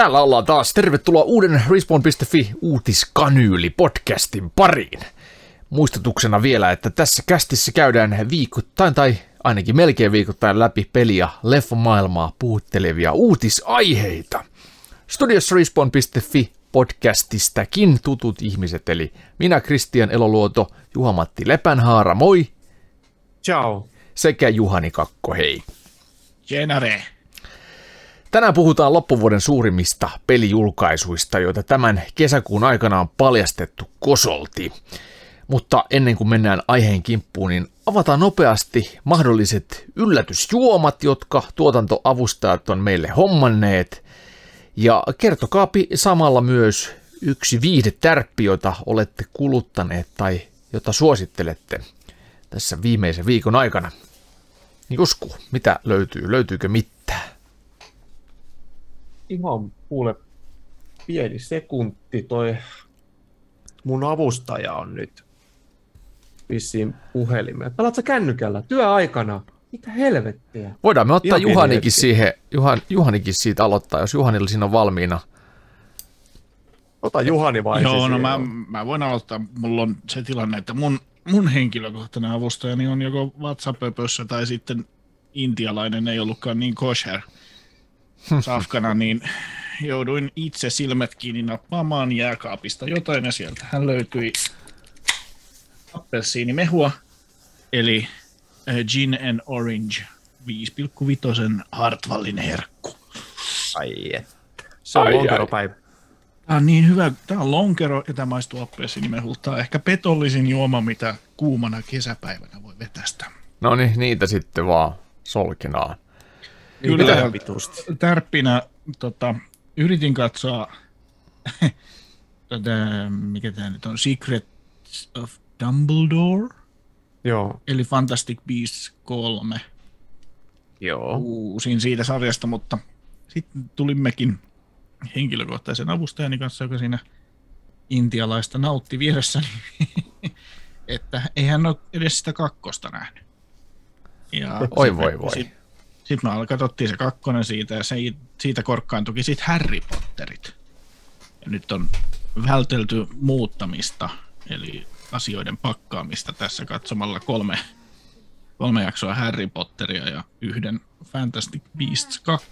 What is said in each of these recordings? Täällä ollaan taas. Tervetuloa uuden Respawn.fi uutiskanyylipodcastin pariin. Muistutuksena vielä, että tässä kästissä käydään viikoittain tai ainakin melkein viikoittain läpi peli- ja leffamaailmaa puhuttelevia uutisaiheita. Studiossa Respawn.fi podcastistakin tutut ihmiset, eli minä Kristian Eloluoto, Juha-Matti Lepänhaara, moi. Ciao. Sekä Juhani Kakko, hei. Genere. Tänään puhutaan loppuvuoden suurimmista pelijulkaisuista, joita tämän kesäkuun aikana on paljastettu kosolti. Mutta ennen kuin mennään aiheen kimppuun, niin avataan nopeasti mahdolliset yllätysjuomat, jotka tuotantoavustajat on meille hommanneet. Ja kertokaapi samalla myös yksi viihdetärppi, jota olette kuluttaneet tai jota suosittelette tässä viimeisen viikon aikana. Jusku, mitä löytyy? Löytyykö mitään? Ihan kuule pieni sekunti, toi mun avustaja on nyt vissiin puhelimeen. Pelaat sä kännykällä työaikana? Mitä helvettiä? Voidaan me ottaa Juhanikin siihen, Juhanikin siitä aloittaa, jos Juhanilla siinä on valmiina. Ota Juhani vai. Joo, no mä voin aloittaa. Mulla on se tilanne, että mun henkilökohtainen avustajani on joko WhatsApp-pöpössä tai sitten intialainen, ei ollutkaan niin kosher safkana, niin jouduin itse silmät kiinni nappaamaan jääkaapista jotain, ja sieltähän löytyi appelsiinimehua, eli Gin and Orange 5,5 Hartwallin herkku. Ai että. Se on lonkeropäivä. Tämä on niin hyvä. Tämä on lonkero ja tämä maistuu appelsiinimehulta. Ehkä petollisin juoma, mitä kuumana kesäpäivänä voi vetästä. No niin, niitä sitten vaan solkinaan. Kyllä, tärppinä yritin katsoa, mikä tämä nyt on, Secrets of Dumbledore, joo. Eli Fantastic Beasts 3, joo. Uusin siitä sarjasta, mutta sitten tulimmekin henkilökohtaisen avustajani kanssa, joka siinä intialaista nautti vieressäni, että ei hän ole edes sitä kakkosta nähnyt. Ja oi voi voi. Sitten me katsottiin se kakkonen siitä, ja siitä korkkaantuikin sitten Harry Potterit. Ja nyt on vältelty muuttamista, eli asioiden pakkaamista tässä katsomalla kolme jaksoa Harry Potteria ja yhden Fantastic Beasts 2.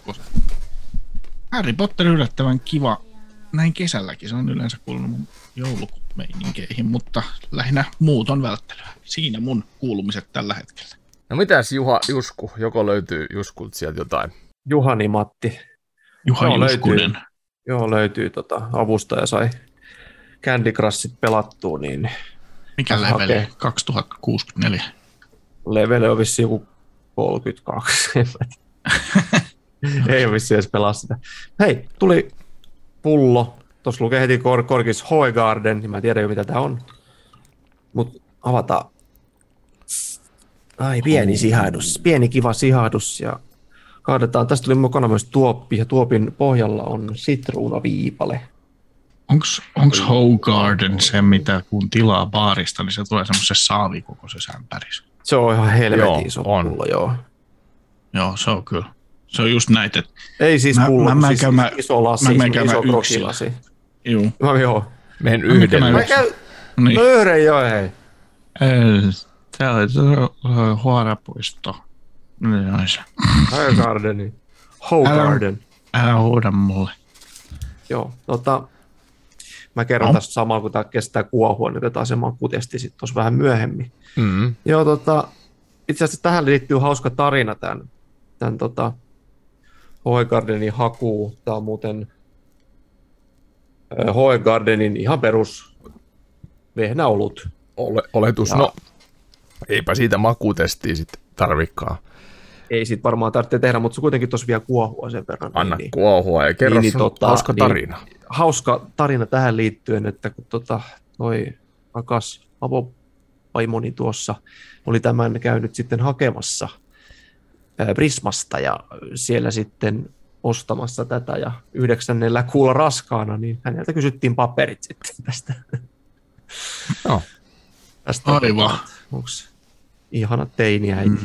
Harry Potter yllättävän kiva näin kesälläkin, se on yleensä kuulunut mun joulukumeininkeihin, mutta lähinnä muuton välttelyä. Siinä mun kuulumiset tällä hetkellä. No mitäs Jusku, joko löytyy Juskulta sieltä jotain? Juhani Matti. Juha Juskunen. Löytyy avustaja sai Candy Crushit pelattua, niin mikä leveli? 2064. Leveli on vissiin joku 32. Ei ole vissiin edes pelaa sitä. Hei, tuli pullo. Tuossa lukee heti korkissa Hoegaarden, niin mä en tiedä jo mitä tää on. Mut avataan. Ai, pieni sihahdus, pieni kiva sihahdus, ja kaadetaan. Tästä tuli mukana myös tuoppi, ja tuopin pohjalla on sitruunaviipale. Onko Hoegaarden se, mitä kun tilaa baarista, niin se tulee semmoisessa saavikokoisessa ämpärissä? Se on ihan helvetin iso pullo, joo. Joo, se on kyllä. Se on just näitä. Ei siis pullo, siis iso lasi, iso krokilasi. Joo. Menen yhden. Mä käyn nöyden jo, hei. Täällä on huorapuisto. Hoegardeni. Hoegaarden. Älä huuda mulle. Joo, mä kerron tässä samaa, kun tää kestää kuohua, niin tätä asemaa kutesti sitten tuossa vähän myöhemmin. Mm-hmm. Joo, itse asiassa tähän liittyy hauska tarina tämän Hoegaardenin hakuu. Tää on muuten Hoegaardenin ihan perus vehnäolut. Oletus, ja eipä siitä makutestiä sitten tarvikaan. Ei siitä varmaan tarvitse tehdä, mutta se kuitenkin tuossa vielä kuohua sen verran. Anna niin, kuohua ja kerro niin, hauska tarina. Niin, hauska tarina tähän liittyen, että kun toi rakas avopaimoni tuossa oli tämän käynyt sitten hakemassa Prismasta ja siellä sitten ostamassa tätä ja 9. kuulla raskaana, niin häneltä kysyttiin paperit sitten tästä. No. Tästä aivan. Onks ihanat teiniäidit,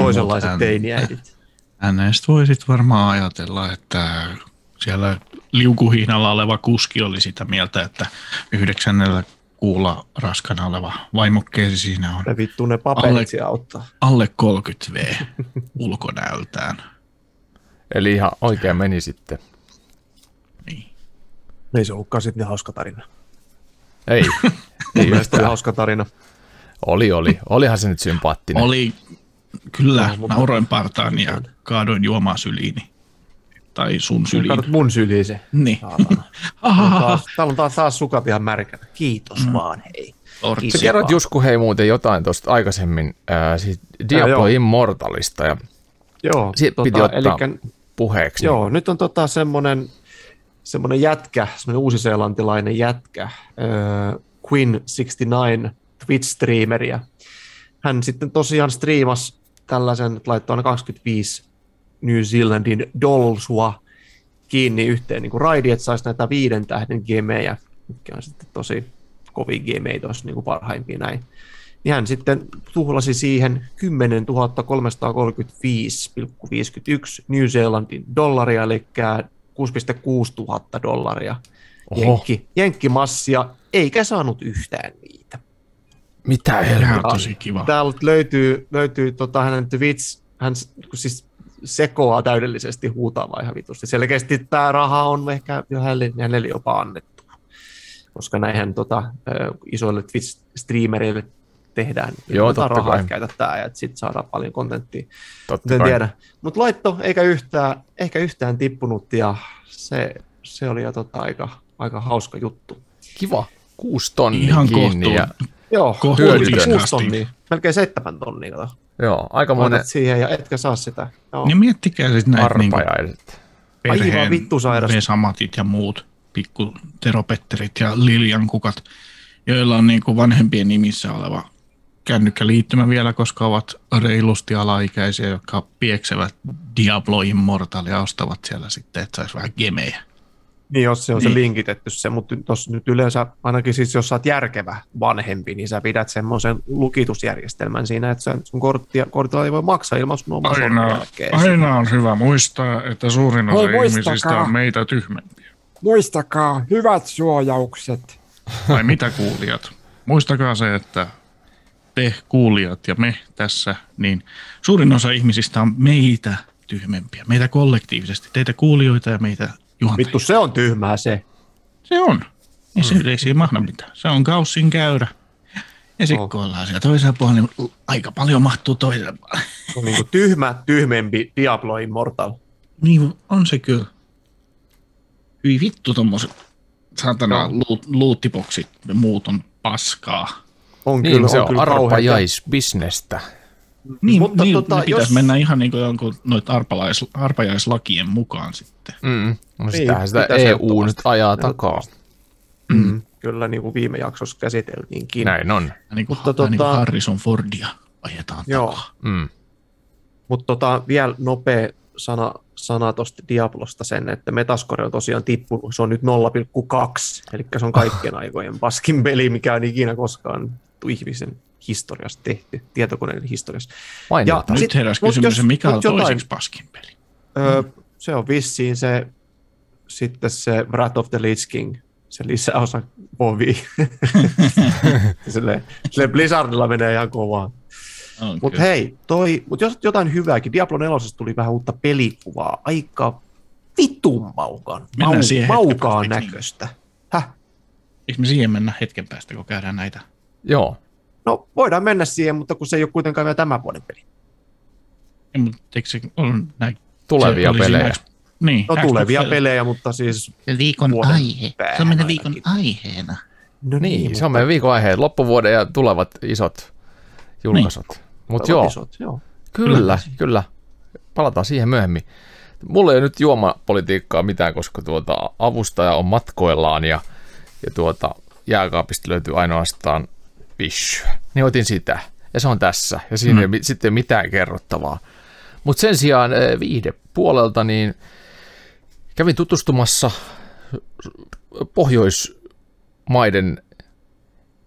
toisenlaiset teiniäidit. Hänestä voisit varmaan ajatella, että siellä liukuhihnalla oleva kuski oli sitä mieltä, että 9. kuulla raskana oleva vaimokkeesi siinä on vittu ne paperit auttaa. Alle 30 V ulkonäöltään. Eli ihan oikein meni sitten. Niin. Ei se ollutkaan sitten niin hauska tarina. Ei. Ei mielestäni hauska tarina. Oli. Olihan se nyt sympaattinen. Oli. Kyllä, nauroin partaan ja kaadoin juomaa syliini. Tai sun syliin. Kaadot mun syliin se. Niin. Täällä on taas sukat ihan märkänä. Kiitos vaan, hei. Sä kerroit Jusku, hei muuten jotain tuosta aikaisemmin Diablo Immortalista. Ja joo, piti ottaa puheeksi. Joo, nyt on semmoinen jätkä, semmoinen uusiseelantilainen jätkä, Quinn69 Twitch-striimeriä. Hän sitten tosiaan striimasi tällaisen, laittoi aina 25 New Zealandin dolsua kiinni yhteen niin raidi, että saisi näitä 5 tähden gemejä, mikä on sitten tosi kovin gemejä tuossa niin parhaimpia näin. Niin hän sitten tuhlasi siihen 10 335,51 New Zealandin dollaria, eli 6,600 dollaria jenkkimassia, eikä saanut yhtään niitä. Mitä herää, tosi kiva. Täältä löytyy hänen Twitch, hän siis sekoaa täydellisesti, huutaa vaan ihan vitusti. Selkeästi tämä raha on ehkä jo hänelle jopa annettu, koska näinhän isoille Twitch-striimereille tehdään. Joo, totta rahaa kai. Käytetään ja sitten saadaan paljon kontenttia. Totta en tiedä. Mutta laitto eikä yhtään tippunut ja se oli jo aika hauska juttu. Kiva. 6 tonnia ihan kiinni. Ja... Joo, 6 tonnia. Melkein 7 tonnia. Joo, aika monen. Laitat siihen ja etkä saa sitä. Joo. Ja miettikää sitten näitä arpajaiset. Niinku perheen vesamatit ja muut pikku teropetterit ja liljankukat, joilla on niinku vanhempien nimissä oleva kännykkäliittymä vielä, koska ovat reilusti alaikäisiä, jotka pieksevät Diablo Immortalia ja ostavat siellä sitten, että saisi vähän gemejä. Niin, jos se on niin. Se linkitetty se, mutta tuossa nyt yleensä, ainakin siis jos sä oot järkevä vanhempi, niin sä pidät semmoisen lukitusjärjestelmän siinä, että sun kortilla ei voi maksaa ilman sun omaa sormen jälkeen. Aina on hyvä muistaa, että suurin osa ihmisistä on meitä tyhmempiä. Muistakaa hyvät suojaukset. Tai mitä kuulijat? Muistakaa se, että te kuulijat ja me tässä, niin suurin osa ihmisistä on meitä tyhmempiä. Meitä kollektiivisesti, teitä kuulijoita ja meitä juontajia. Vittu, se on tyhmää se. Se on. Ja se ei siinä mahda mitään. Se on Gaussin käyrä. Ja sitten kun ollaan siellä toisella puolella, niin aika paljon mahtuu toisella puolella. On niin kuin tyhmempi Diablo Immortal. Niin on se kyllä. Hyi vittu tommoset satana luuttiboksit ja muut on paskaa. On niin, kyllä, se on arpajaisbisnestä. Niin, mutta ne pitäisi mennä ihan niin kuin noita arpajaislakien mukaan sitten. No sitähän sitä EU nyt ajaa takaa. Kyllä, niin kuin viime jaksossa käsiteltiinkin. Näin on. Niin kuin Harrison Fordia ajetaan takaa. Mutta vielä nopea sana tuosta Diablosta sen, että Metascore on tosiaan tippunut. Se on nyt 0,2, eli se on kaikkien aikojen paskin peli, mikä on ikinä koskaan ihmisen historiassa tehty, tietokoneiden historiassa. Ja nyt heräsi kysymys, mikä on toiseksi paskin peli? Se on vissiin se Wrath of the Lich King, se lisäosa Vovi. Sille Blizzardilla menee ihan kovaan. Mutta hei, jos jotain hyvääkin, Diablo 4 tuli vähän uutta pelikuvaa, aika vitun maukaan näköistä. Häh? Eikö me siihen mennä hetken päästä, kun käydään näitä? Joo. No voidaan mennä siihen, mutta kun se ei ole kuitenkaan vielä tämän vuoden peli. Ei, mutta eikö se ole näin? Tulevia pelejä. Niin. No tulevia pelejä, mutta siis... Viikon aihe. Se on meidän viikon aiheena. No niin, mutta... se on meidän viikon aihe. Loppuvuoden ja tulevat isot julkaisut. Niin. Mutta joo. Joo. Kyllä. Palataan siihen myöhemmin. Mulla ei nyt juomapolitiikkaa mitään, koska avustaja on matkoillaan ja jääkaapista löytyy ainoastaan Pissy. Niin otin sitä. Ja se on tässä. Ja siinä ei sitten mitään kerrottavaa. Mutta sen sijaan viihdepuolelta niin kävin tutustumassa Pohjoismaiden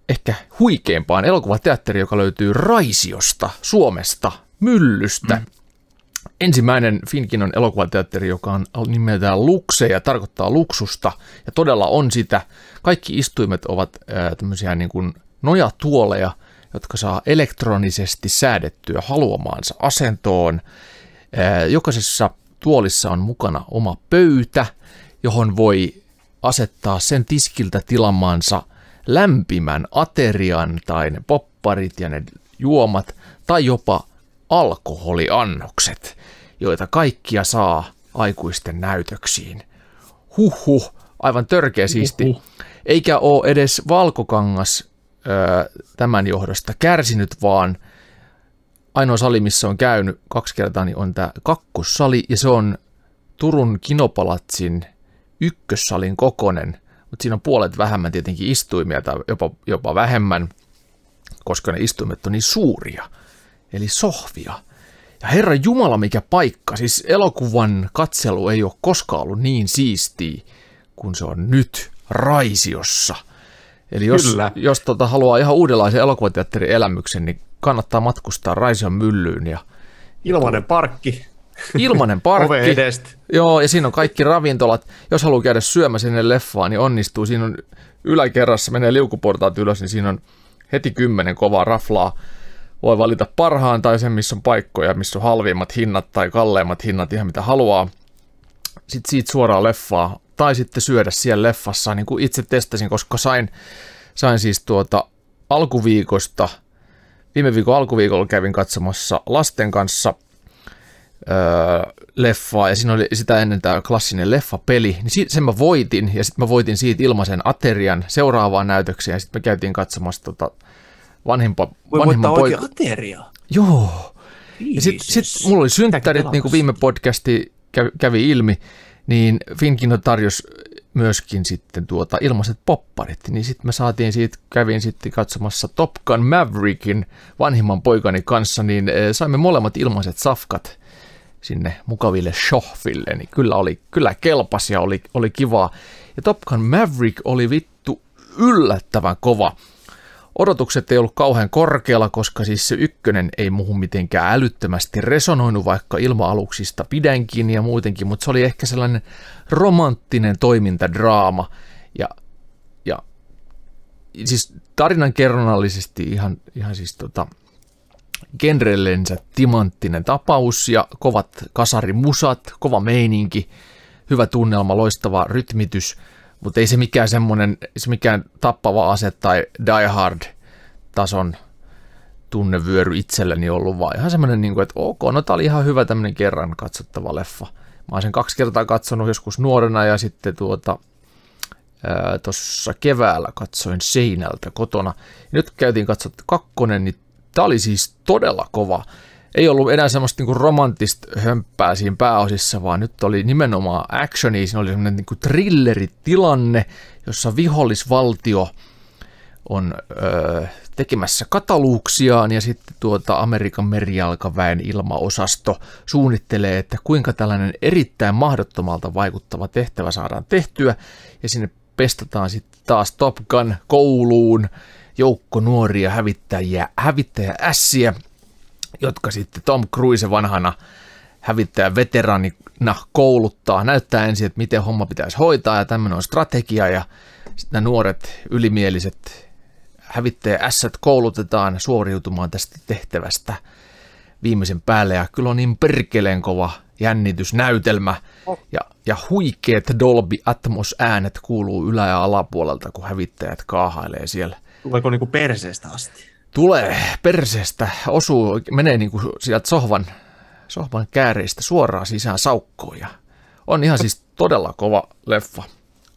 ehkä huikeimpaan elokuvateatteriin, joka löytyy Raisiosta, Suomesta, Myllystä. ensimmäinen Finkinon elokuvateatteri, joka on nimeltään Luxe ja tarkoittaa luksusta ja todella on sitä. Kaikki istuimet ovat tämmöisiä niin kuin nojatuoleja, jotka saa elektronisesti säädettyä haluamaansa asentoon. Jokaisessa tuolissa on mukana oma pöytä, johon voi asettaa sen tiskiltä tilamansa lämpimän aterian tai ne popparit ja ne juomat tai jopa alkoholiannokset, joita kaikkia saa aikuisten näytöksiin. Huhhuh, aivan törkeä siisti. Eikä ole edes Valkokangas tämän johdosta kärsinyt, vaan ainoa sali, missä on käynyt 2 kertaa, niin on tämä kakkossali, ja se on Turun Kinopalatsin ykkössalin kokoinen, mutta siinä on puolet vähemmän tietenkin istuimia tai jopa vähemmän, koska ne istuimet on niin suuria, eli sohvia. Ja herra jumala, mikä paikka, siis elokuvan katselu ei ole koskaan ollut niin siistiä, kun se on nyt Raisiossa. Eli jos haluaa ihan uudenlaisen elokuvateatterin elämyksen, niin kannattaa matkustaa Raision myllyyn. Ilmanen parkki. Ilmanen parkki. Oven edestä. Joo, ja siinä on kaikki ravintolat. Jos haluaa käydä syömässä ennen leffaa, niin onnistuu. Siinä on yläkerrassa, menee liukuportaat ylös, niin siinä on heti 10 kovaa raflaa. Voi valita parhaan tai sen, missä on paikkoja, missä on halvimmat hinnat tai kalleimmat hinnat, ihan mitä haluaa. Sitten siitä suoraan leffaa. Tai sitten syödä siellä leffassa, niin kuin itse testasin, koska sain siis viime viikon alkuviikolla kävin katsomassa lasten kanssa leffaa, ja siinä oli sitä ennen tämä klassinen leffapeli, niin sen mä voitin, ja sitten mä voitin siitä ilmaisen aterian seuraavaan näytökseen, ja sitten me käytiin katsomassa vanhimman poikaa. Oikein ateriaa? Joo. Ja sitten mulla oli synttärit, niin kuin viime podcasti kävi ilmi, niin Finkino tarjosi myöskin sitten ilmaiset popparit, niin sitten me saatiin siitä, kävin sitten katsomassa Top Gun Maverickin vanhimman poikani kanssa, niin saimme molemmat ilmaiset safkat sinne mukaville shohville, niin kyllä kelpasi ja oli kivaa. Ja Top Gun Maverick oli vittu yllättävän kova. Odotukset ei ollut kauhean korkealla, koska siis se ykkönen ei muuhun mitenkään älyttömästi resonoinut, vaikka ilma-aluksista pidänkin ja muutenkin, mutta se oli ehkä sellainen romanttinen toimintadraama. Ja siis tarinankerronnallisesti ihan siis genrellensä timanttinen tapaus ja kovat kasarimusat, kova meininki, hyvä tunnelma, loistava rytmitys. Mutta ei se mikään semmoinen, tappava ase tai Die Hard-tason tunnevyöry itselleni ollut, vaan ihan semmoinen, että ok, no tää oli ihan hyvä tämmöinen kerran katsottava leffa. Mä oon sen 2 kertaa katsonut joskus nuorena ja sitten tuossa keväällä katsoin seinältä kotona. Ja nyt käytiin katsottu 2, niin tää oli siis todella kova. Ei ollut enää semmoista niin kuin romanttista hömppää siinä pääosissa, vaan nyt oli nimenomaan actionia. Siinä oli semmoinen niin kuin thrilleritilanne, jossa vihollisvaltio on tekemässä kataluuksiaan ja sitten Amerikan merijalkaväen ilmaosasto suunnittelee, että kuinka tällainen erittäin mahdottomalta vaikuttava tehtävä saadaan tehtyä. Ja sinne pestataan sitten taas Top Gun kouluun joukko nuoria hävittäjäässiä, jotka sitten Tom Cruise vanhana hävittäjäveteranina kouluttaa, näyttää ensin, että miten homma pitäisi hoitaa, ja tämmöinen on strategia, ja sitten nuoret ylimieliset hävittäjäässät koulutetaan suoriutumaan tästä tehtävästä viimeisen päälle, ja kyllä on niin perkeleen kova jännitysnäytelmä, ja huikeat Dolby Atmos-äänet kuuluu ylä- ja alapuolelta, kun hävittäjät kaahailee siellä. Tuleeko niin kuin perseestä asti? Tulee perseestä, osuu, menee niin kuin sieltä sohvan kääreistä suoraan sisään saukkoon. Ja on ihan siis todella kova leffa.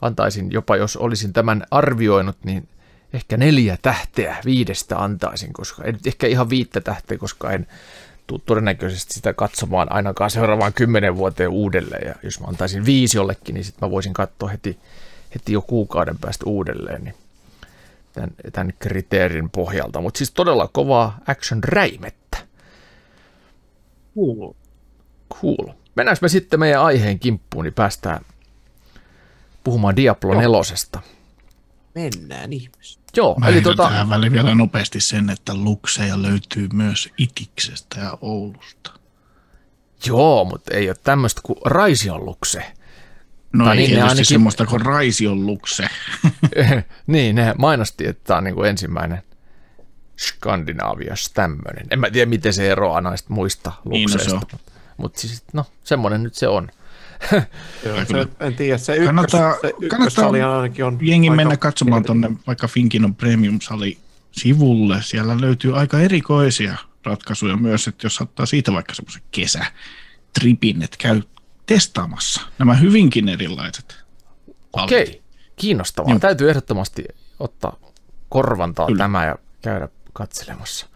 Antaisin jopa, jos olisin tämän arvioinut, niin ehkä 4 tähteä 5 antaisin, koska en ehkä ihan 5 tähteä, koska en tule todennäköisesti sitä katsomaan ainakaan seuraavaan 10 vuoteen uudelleen. Ja jos mä antaisin 5 jollekin, niin sitten mä voisin katsoa heti jo kuukauden päästä uudelleen. Niin tämän kriteerin pohjalta, mutta siis todella kovaa action-räimettä. Cool. Mennäänkö me sitten meidän aiheen kimppuun, niin päästään puhumaan Diablo 4:stä. Mennään ihmeessä. Joo, mä eli tähän väliin vielä nopeasti sen, että Luxeja löytyy myös Itiksestä ja Oulusta. Joo, mutta ei ole tämmöistä kuin Raisionlukse. No tai ei niin tietysti ainakin... semmoista kuin Raisionlukse. Niin, ne mainosti, että tämä on niin kuin ensimmäinen Skandinaaviassa tämmöinen. En mä tiedä, miten se eroaa näistä muista lukseista, niin no mutta siis, no, semmoinen nyt se on. En tiedä, se ykkössali ainakin on. Jengi mennä katsomaan tuonne vaikka Finkinon Premium-sali sivulle. Siellä löytyy aika erikoisia ratkaisuja myös, että jos ottaa siitä vaikka semmoisen kesätripin, että käy testaamassa nämä hyvinkin erilaiset. Okei, okay. Kiinnostavaa. Joo. Täytyy ehdottomasti ottaa korvantaa tämä ja käydä katselemassa.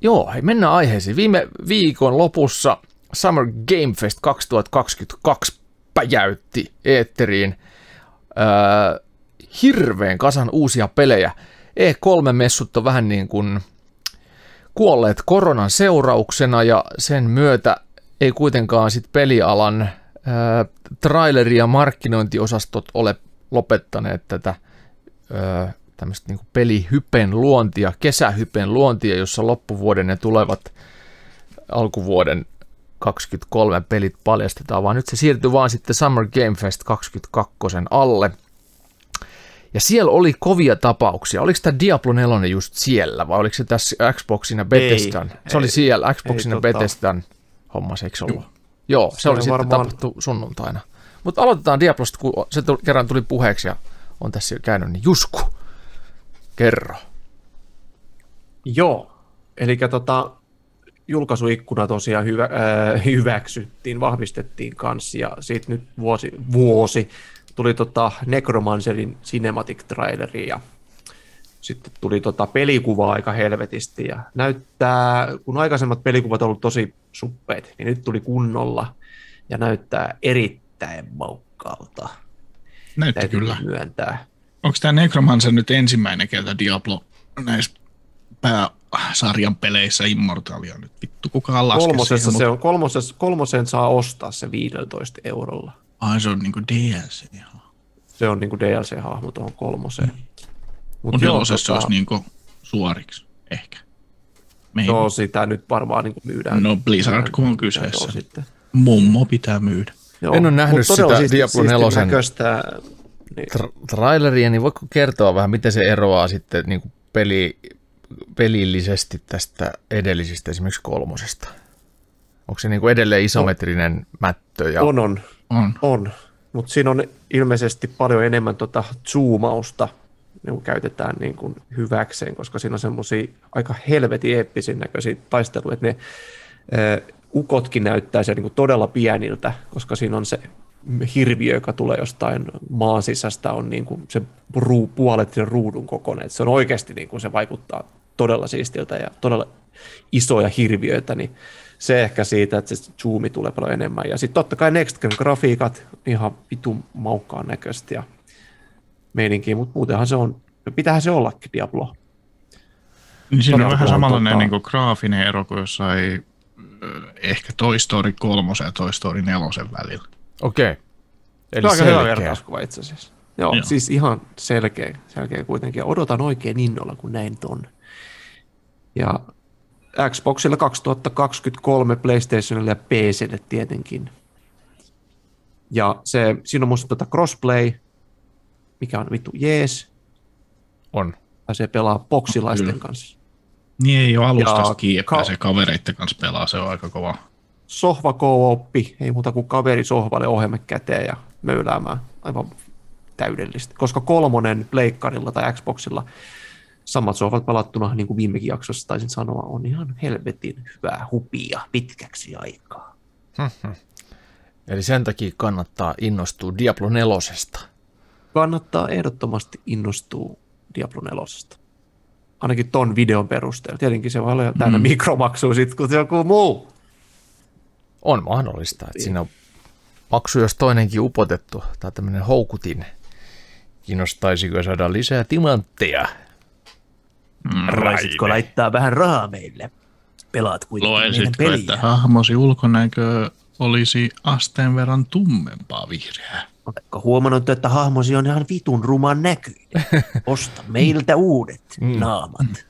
Joo, hei, mennään aiheeseen. Viime viikon lopussa Summer Game Fest 2022 päjäytti eetteriin hirveän kasan uusia pelejä. E3-messut on vähän niin kuin kuolleet koronan seurauksena ja sen myötä ei kuitenkaan sit pelialan traileri- ja markkinointiosastot ole lopettaneet tätä tämmöistä niin kuin pelihypen luontia, kesähypen luontia, jossa loppuvuoden ne tulevat alkuvuoden 23 pelit paljastetaan, vaan nyt se siirtyi vaan sitten Summer Game Fest 22 alle. Ja siellä oli kovia tapauksia. Oliko tämä Diablo 4 just siellä vai oliko se tässä Xboxin ja Bethesdan? Ei, se oli siellä Xboxin ja Bethesdan hommassa, eikö ollut? Joo, se oli sitten tapahtu sunnuntaina. Mutta aloitetaan Diablosta, kun se kerran tuli puheeksi ja on tässä jo käynyt, niin Jusku, kerro. Joo, eli julkaisuikkuna tosiaan hyväksyttiin, vahvistettiin kanssa ja siitä nyt vuosi tuli Necromancerin cinematic traileri ja sitten tuli pelikuvaa aika helvetisti ja näyttää, kun aikaisemmat pelikuvat on ollut tosi suppeet, niin nyt tuli kunnolla ja näyttää erittäin maukkaalta. Näytti täytyy kyllä myöntää. Onko tämä Necromancer nyt ensimmäinen kerta Diablo näissä pääsarjan peleissä? Immortalia nyt vittu kukaan laske kolmosessa siihen, se on, kolmosen saa ostaa se 15 eurolla. Ai se on niinku DLC. Se on niinku DLC-hahmo tuohon kolmoseen. Mutta nelosessa olisi niinku suoriksi, ehkä. No sitä nyt varmaan niinku myydään. No Blizzard kun on kyseessä. Mummo pitää myydä. Joo. En ole nähnyt sitä Diablo 4:n traileria, niin voiko kertoa vähän, miten se eroaa sitten niinku pelillisesti tästä edellisestä, esimerkiksi kolmosesta? Onko se niinku edelleen isometrinen mättö? Ja... On. Mutta siinä on ilmeisesti paljon enemmän zoomausta niin käytetään niin kuin hyväkseen, koska siinä on semmoisia aika helvetin eeppisin näköisiä taisteluja, että ne ukotkin näyttää siellä niin kuin todella pieniltä, koska siinä on se hirviö, joka tulee jostain maan sisästä, on niin kuin se puolet sen ruudun kokoinen. Se on oikeasti, niin kuin se vaikuttaa todella siistiltä ja todella isoja hirviöitä, niin se ehkä siitä, että se zoomi tulee paljon enemmän. Ja sitten totta kai next-gen-grafiikat ihan vitun maukkaan näköistä ja meininkiä, mutta muutenhan se on, pitäähän se ollakin Diablo. Niin siinä on vähän samanlainen niin kuin graafinen ero kuin jossain ehkä Toy Story 3 ja Toy Story 4 välillä. Okei. Eli se on aika hyvä vertauskuva itse asiassa. Joo, siis ihan selkeä kuitenkin. Odotan oikein innolla, kun näin ton. Ja Xboxilla 2023, PlayStationilla ja PC:llä tietenkin. Ja siinä on musta crossplay, mikä on vittu jees. On. Ja se pelaa boksilaisten kanssa. Niin ei ole alusta kiinni, että se kavereiden kanssa pelaa, se on aika kova. Sohva co-oppi, ei muuta kuin kaveri sohvalle ohjelme käteen ja möyläämään, aivan täydellistä. Koska kolmonen pleikkarilla tai Xboxilla samat sohvat palattuna, niin kuin viimekin jaksossa taisin sanoa, on ihan helvetin hyvää hupia pitkäksi aikaa. Eli sen takia kannattaa innostua Diablo 4:sta. Kannattaa ehdottomasti innostua Diablo 4:sta. Ainakin ton videon perusteella. Tietenkin se voi olla täynnä mikromaksua sitten, kun joku muu. On mahdollista, että siinä on maksu, jos toinenkin upotettu, tai tämmöinen houkutin. Kiinnostaisiko saada lisää timantteja? Raisitko laittaa vähän rahaa meille? Pelaat kuitenkin meidän peliä. Loisitko, että hahmosi ulkonäkö olisi asteen verran tummempaa vihreää? Oletko huomannut, että hahmosi on ihan vitun ruman näkyinen? Osta meiltä uudet naamat.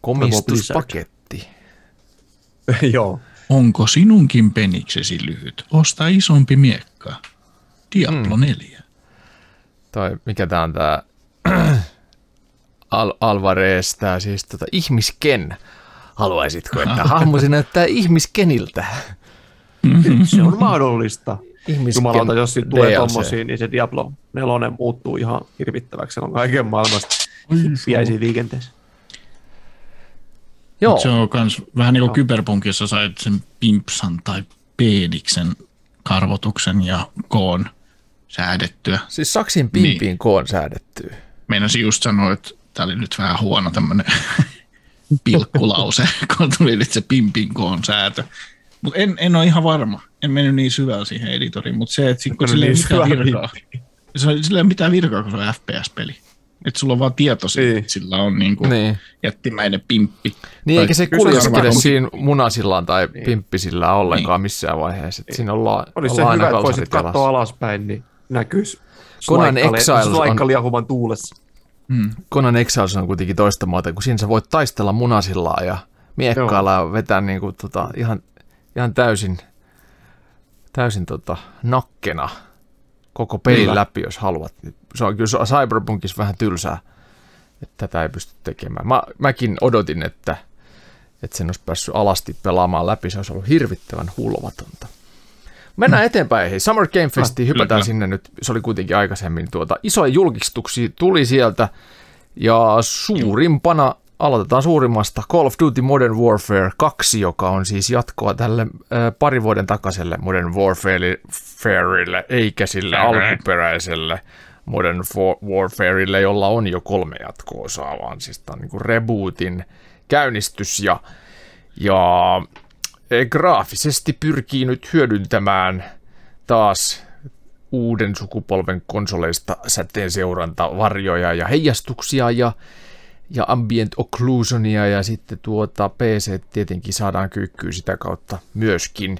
Komistuspaketti. Joo, Onko sinunkin peniksesi lyhyt? Osta isompi miekka. Diablo 4. Tai mikä tää on tää Alvarez, tää siis ihmisken. Haluaisitko, että hahmosi näyttää ihmiskeniltä? Se on mahdollista. Jumalauta, jos siitä tulee tommosiin, niin se Diablo 4 muuttuu ihan hirvittäväksi. Se on kaiken maailmasta piäisiin liikenteessä. Joo. Se on kans vähän niin kuin Cyberpunkissa sait sen pimpsan tai peeniksen karvotuksen ja koon säädettyä. Siis saksin pimpiin niin. Koon säädettyä. Meinasin just sanoa, että tää oli nyt vähän huono tämmönen pilkkulause, kun tuli nyt se pimpin koon säätö. Mutta en ole ihan varma. En mennyt niin syvällä siihen editoriin, mutta se, että kun sillä ei ole mitään virkaa. Sillä ei ole mitään virkaa, kun se on FPS-peli. Että sulla on vaan tieto siitä, että sillä on niinku jättimäinen pimppi. Niin, eikä se kuljesikele siinä munasillaan tai pimppisillä ollenkaan missään vaiheessa. Että siinä ollaan olisi se hyvä, että voisit katsoa alaspäin, niin näkyisi laikkaliahuvan tuulessa. Conan Exiles on kuitenkin toista maata, kun siinä sä voit taistella munasillaan ja miekkailla ja vetää niinku ihan täysin nakkena koko pelin läpi, jos haluat. Se on kyllä Cyberpunkissa vähän tylsää, että tätä ei pysty tekemään. Mäkin odotin, että sen olisi päässyt alasti pelaamaan läpi. Se olisi ollut hirvittävän hulvatonta. Mennään eteenpäin. Hei, Summer Game Festiin, hypätään sinne nyt. Se oli kuitenkin aikaisemmin. Isoja julkistuksia tuli sieltä. Ja suurimpana aloitetaan suurimmasta Call of Duty Modern Warfare 2, joka on siis jatkoa tälle parin vuoden takaiselle Modern Warfareille, eikä sille alkuperäiselle Modern Warfareille, jolla on jo 3 jatko-osaa, vaan siis tämä on niin kuin rebootin käynnistys ja graafisesti pyrkii nyt hyödyntämään taas uuden sukupolven konsoleista säteen seurantavarjoja ja heijastuksia ja ambient occlusionia ja sitten PC tietenkin saadaan kyykkyä sitä kautta myöskin.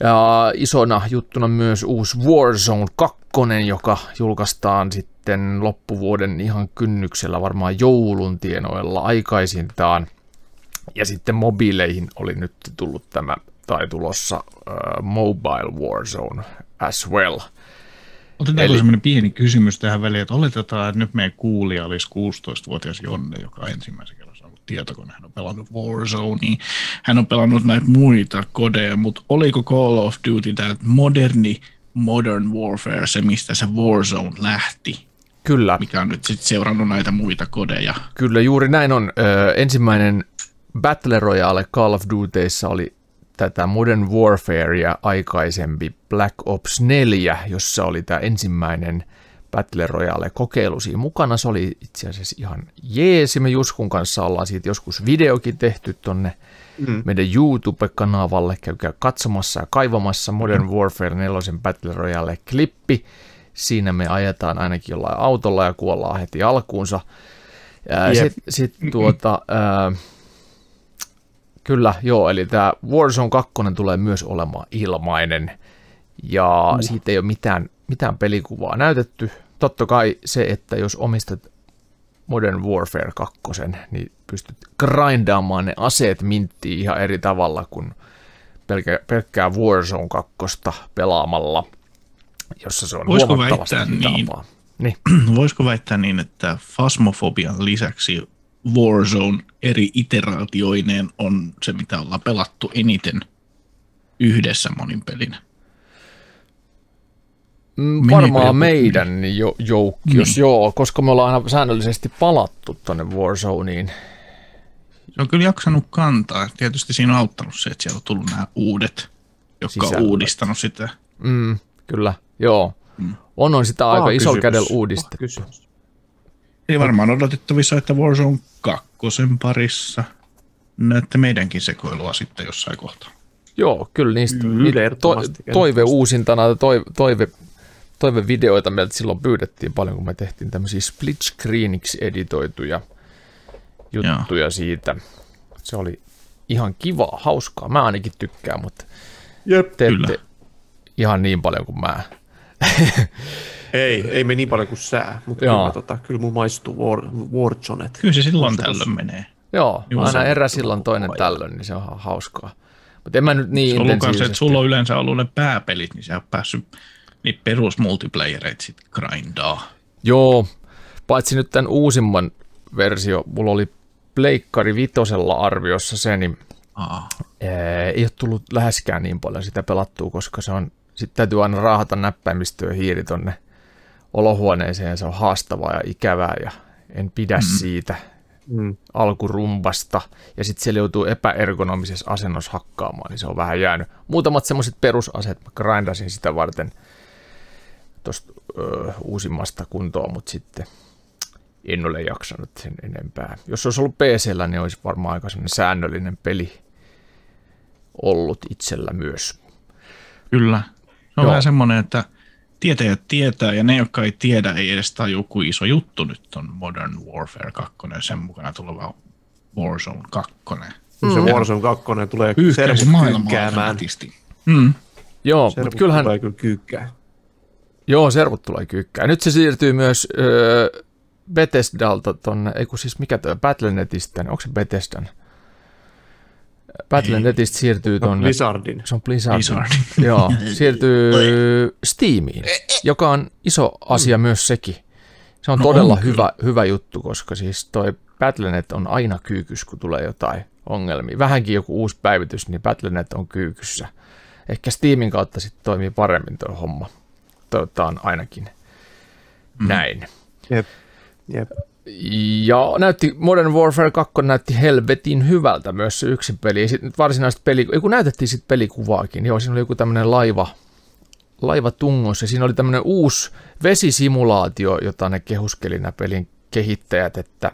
Ja isona juttuna myös uusi Warzone 2, joka julkaistaan sitten loppuvuoden ihan kynnyksellä, varmaan joulun tienoilla aikaisintaan. Ja sitten mobiileihin oli nyt tullut tämä, tai tulossa Mobile Warzone as well. Otetaanko semmoinen pieni kysymys tähän väliin, että oletetaan, että nyt meidän kuulija olisi 16-vuotias Jonne, joka ensimmäisen kerran saanut tietokoneen. Hän on pelannut Warzonea, hän on pelannut näitä muita kodeja, mutta oliko Call of Duty tämä Modern Warfare, se mistä se Warzone lähti? Kyllä. Mikä on nyt sitten seurannut näitä muita kodeja. Kyllä, juuri näin on. Ensimmäinen Battle Royale Call of Dutyissa oli tätä Modern Warfarea aikaisempi Black Ops 4, jossa oli tämä ensimmäinen Battle Royale-kokeilu siinä mukana. Se oli itse asiassa ihan jeesi. Me Juskun kanssa ollaan siitä joskus videokin tehty tonne meidän YouTube-kanavalle. Käykää katsomassa ja kaivamassa Modern Warfare 4 Battle Royale-klippi. Siinä me ajetaan ainakin jollain autolla ja kuollaan heti alkuunsa. Kyllä, joo, eli tämä Warzone 2 tulee myös olemaan ilmainen, ja siitä ei ole mitään pelikuvaa näytetty. Totta kai se, että jos omistat Modern Warfare 2, niin pystyt grindaamaan ne aseet minttiin ihan eri tavalla kuin pelkkää Warzone 2 pelaamalla, jossa se on huomattavasti hitaampaa. Voisiko väittää niin, että fasmofobian lisäksi Warzone eri iteraatioineen on se, mitä ollaan pelattu eniten yhdessä monin pelinä. Varmaan meidän joukkios, koska me ollaan aina säännöllisesti palattu tuonne Warzoneen. Se on kyllä jaksanut kantaa. Tietysti siinä on auttanut se, että siellä on tullut nämä uudet, jotka on uudistanut sitä. Kyllä, joo. On sitä aika isolla kädellä uudistettu. Ei varmaan odotettavissa, että Warzone 2 parissa näette meidänkin sekoilua sitten jossain kohtaa. Joo, kyllä niistä toivevideoita meiltä silloin pyydettiin paljon, kun me tehtiin tämmöisiä split screeniksi editoituja juttuja siitä. Se oli ihan kivaa, hauskaa. Mä ainakin tykkään, mutta teette ihan niin paljon kuin mä. Ei me niin paljon kuin sää, mutta kyllä mun maistuu Warzonet. Kyllä se silloin tällöin menee. Joo, aina erä silloin toinen tällöin, niin se on hauskaa. Mutta en mä nyt niin intensiivisesti. Että sulla on yleensä ollut ne pääpelit, niin sä oot päässyt niin perusmultiplayereita sitten grindaa. Joo, paitsi nyt tämän uusimman versio, mulla oli Pleikkari Vitosella arviossa se, niin ei ole tullut läheskään niin paljon sitä pelattua, koska se on, sitten täytyy aina raahata näppäimistöön hiiri tonne olohuoneeseen, se on haastavaa ja ikävää ja en pidä siitä alkurumpasta. Ja sitten siellä joutuu epäergonomisessa asennossa hakkaamaan, niin se on vähän jäänyt. Muutamat semmoiset perusaseet, mä grindasin sitä varten tuosta uusimmasta kuntoa, mutta sitten en ole jaksanut sen enempää. Jos olisi ollut PC:llä, niin olisi varmaan aika semmoinen säännöllinen peli ollut itsellä myös. Kyllä. Se on vähän semmoinen, että tietäjät tietää ja ne, jotka ei tiedä, ei edes tajua, kuin iso juttu nyt on Modern Warfare 2, sen mukana tuleva Warzone 2. Se Warzone 2 tulee servut kyykkäämään. Joo, servut kyllähän tulee kyllä kyykkää. Joo, servut tulee kyykkää. Nyt se siirtyy myös Bethesdalta tuonne, ei kun siis mikä tuo, Battlenetistä, onko se Bethesdan? Battlenetistä siirtyy tuonne. Blizzardin. Se on Blizzardin. Joo, siirtyy Steamiin, joka on iso asia myös sekin. Se on todella hyvä juttu, koska siis toi Battlenet on aina kyykys, kun tulee jotain ongelmia. Vähänkin joku uusi päivitys, niin Battlenet on kyykyssä. Ehkä Steamin kautta sitten toimii paremmin tuo homma. Toivotaan ainakin näin. Jep. Ja näytti Modern Warfare 2 näytti helvetin hyvältä myös se yksin peli. Sitten varsinaisesti peli, kun näytettiin sitten pelikuvaakin, joo, siinä oli joku tämmöinen laiva tungossa. Siinä oli tämmöinen uusi vesisimulaatio, jota ne kehuskeli nämä pelin kehittäjät, että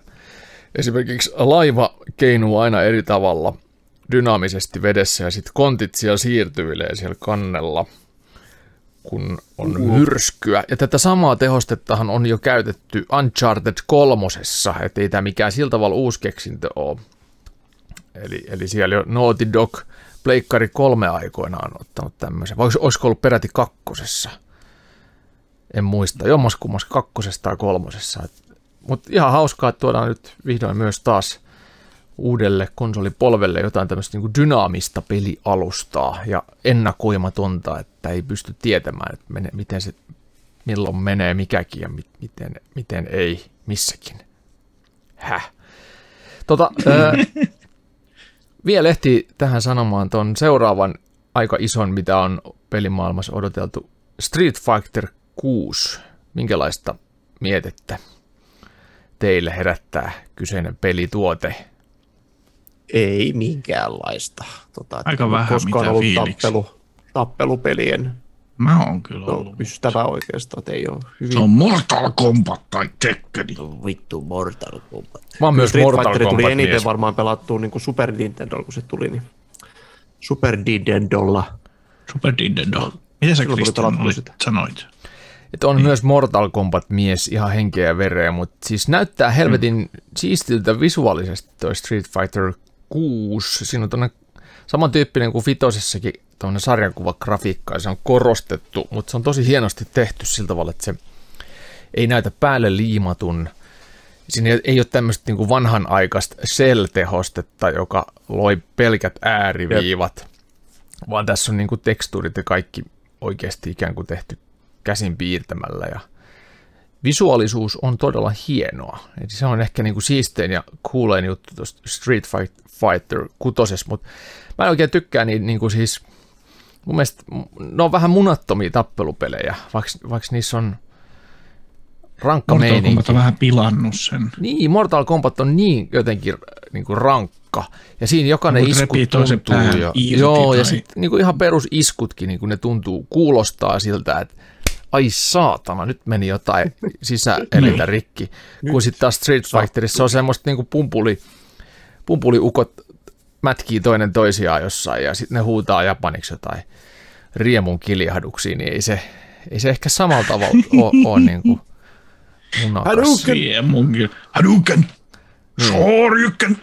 esimerkiksi laiva keinuu aina eri tavalla dynaamisesti vedessä ja sitten kontit siellä siirtyilee siellä kannella, kun on myrskyä. Ja tätä samaa tehostettahan on jo käytetty Uncharted 3:ssa, ettei tämä mikään sillä tavalla uusi keksintö ole. Eli siellä jo Naughty Dog Pleikkari 3 aikoinaan on ottanut tämmöisen. Vai olisiko ollut peräti 2:ssa? En muista. Jommaskummassa 2. tai 3. Mutta ihan hauskaa, että tuodaan nyt vihdoin myös taas uudelle konsolipolvelle jotain tämmöistä niin dynaamista pelialustaa ja ennakoimatonta, että ei pysty tietämään, että miten se, milloin menee mikäkin ja miten ei missäkin. Vielä ehtii tähän sanomaan tuon seuraavan aika ison, mitä on pelimaailmassa odoteltu, Street Fighter 6. Minkälaista mietettä teille herättää kyseinen pelituote? Ei minkäänlaista. Aika vähän koskaan ollut tappelupelien. Mä oon kyllä ollut. Ystävä oikeastaan, ei ole hyvin. Se on Mortal Kombat tai Tekken. Vittu Mortal Kombat. Mä oon myös Mortal Kombat mies. Tuli eniten varmaan pelattua niin kuin Super Nintendo, kun se tuli. Niin Super Nintendolla. Miten sä Kristian sanoit? Että on myös Mortal Kombat-mies ihan henkeä ja vereä, mutta siis näyttää helvetin siistiltä visuaalisesti toi Street Fighter 6. Siinä on tuollainen samantyyppinen kuin Vitosessakin tuollainen sarjakuvagrafiikka, ja se on korostettu, mutta se on tosi hienosti tehty sillä tavalla, että se ei näytä päälle liimatun. Siinä ei ole tämmöistä niin kuin vanhanaikaista cell-tehostetta, joka loi pelkät ääriviivat, vaan tässä on niin kuin tekstuurit ja kaikki oikeasti ikään kuin tehty käsin piirtämällä, ja visuaalisuus on todella hienoa. Eli se on ehkä niin kuin siistein ja coolein juttu tuosta Street Fighter 6:ssa, mutta mä en oikein tykkää niin kuin siis, mun mielestä ne on vähän munattomia tappelupelejä, vaikka niissä on rankka meininki. Mortal Kombat on vähän pilannut sen. Niin, Mortal Kombat on niin jotenkin niin kuin rankka, ja siinä jokainen isku tuntuu. Ja sitten niin kuin ihan perusiskutkin, niin kuin ne tuntuu, kuulostaa siltä, että ai saatana, nyt meni jotain sisäelintä rikki. Kun sitten taas Street Fighterissa on semmoista niinku pumpuliukot mätkii toinen toisiaan jossain ja sitten ne huutaa japaniksi jotain riemun kiljahduksia, niin ei se ehkä samalla tavalla ole niinku munakas. Hadouken! Shoryuken!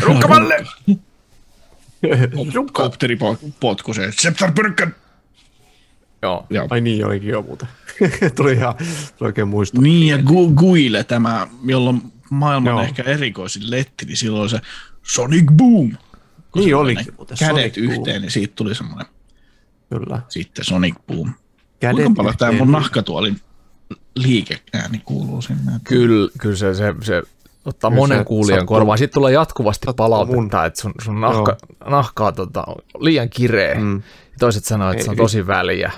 Rukkavalle! Kopteripotku se, Septarpyrkkän! Joo. Ai niin, olikin jo muuta. Tuli ihan oikein muistaa. Niin, ja Guile tämä, jolloin maailman ehkä erikoisin letti, niin silloin se Sonic Boom. Kun niin oli. Kädet yhteen, niin siitä tuli semmoinen. Kyllä. Sitten Sonic Boom. Kädet kuinka paljon tämä mun nahkatuolin liikeääni kuuluu sinne? Kyllä se ottaa kyllä monen kuulijan korvaan. Sitten tulee jatkuvasti palautetta, että sun nahka on liian kireä. Mm. Toiset sanoo, että se on tosi väliä.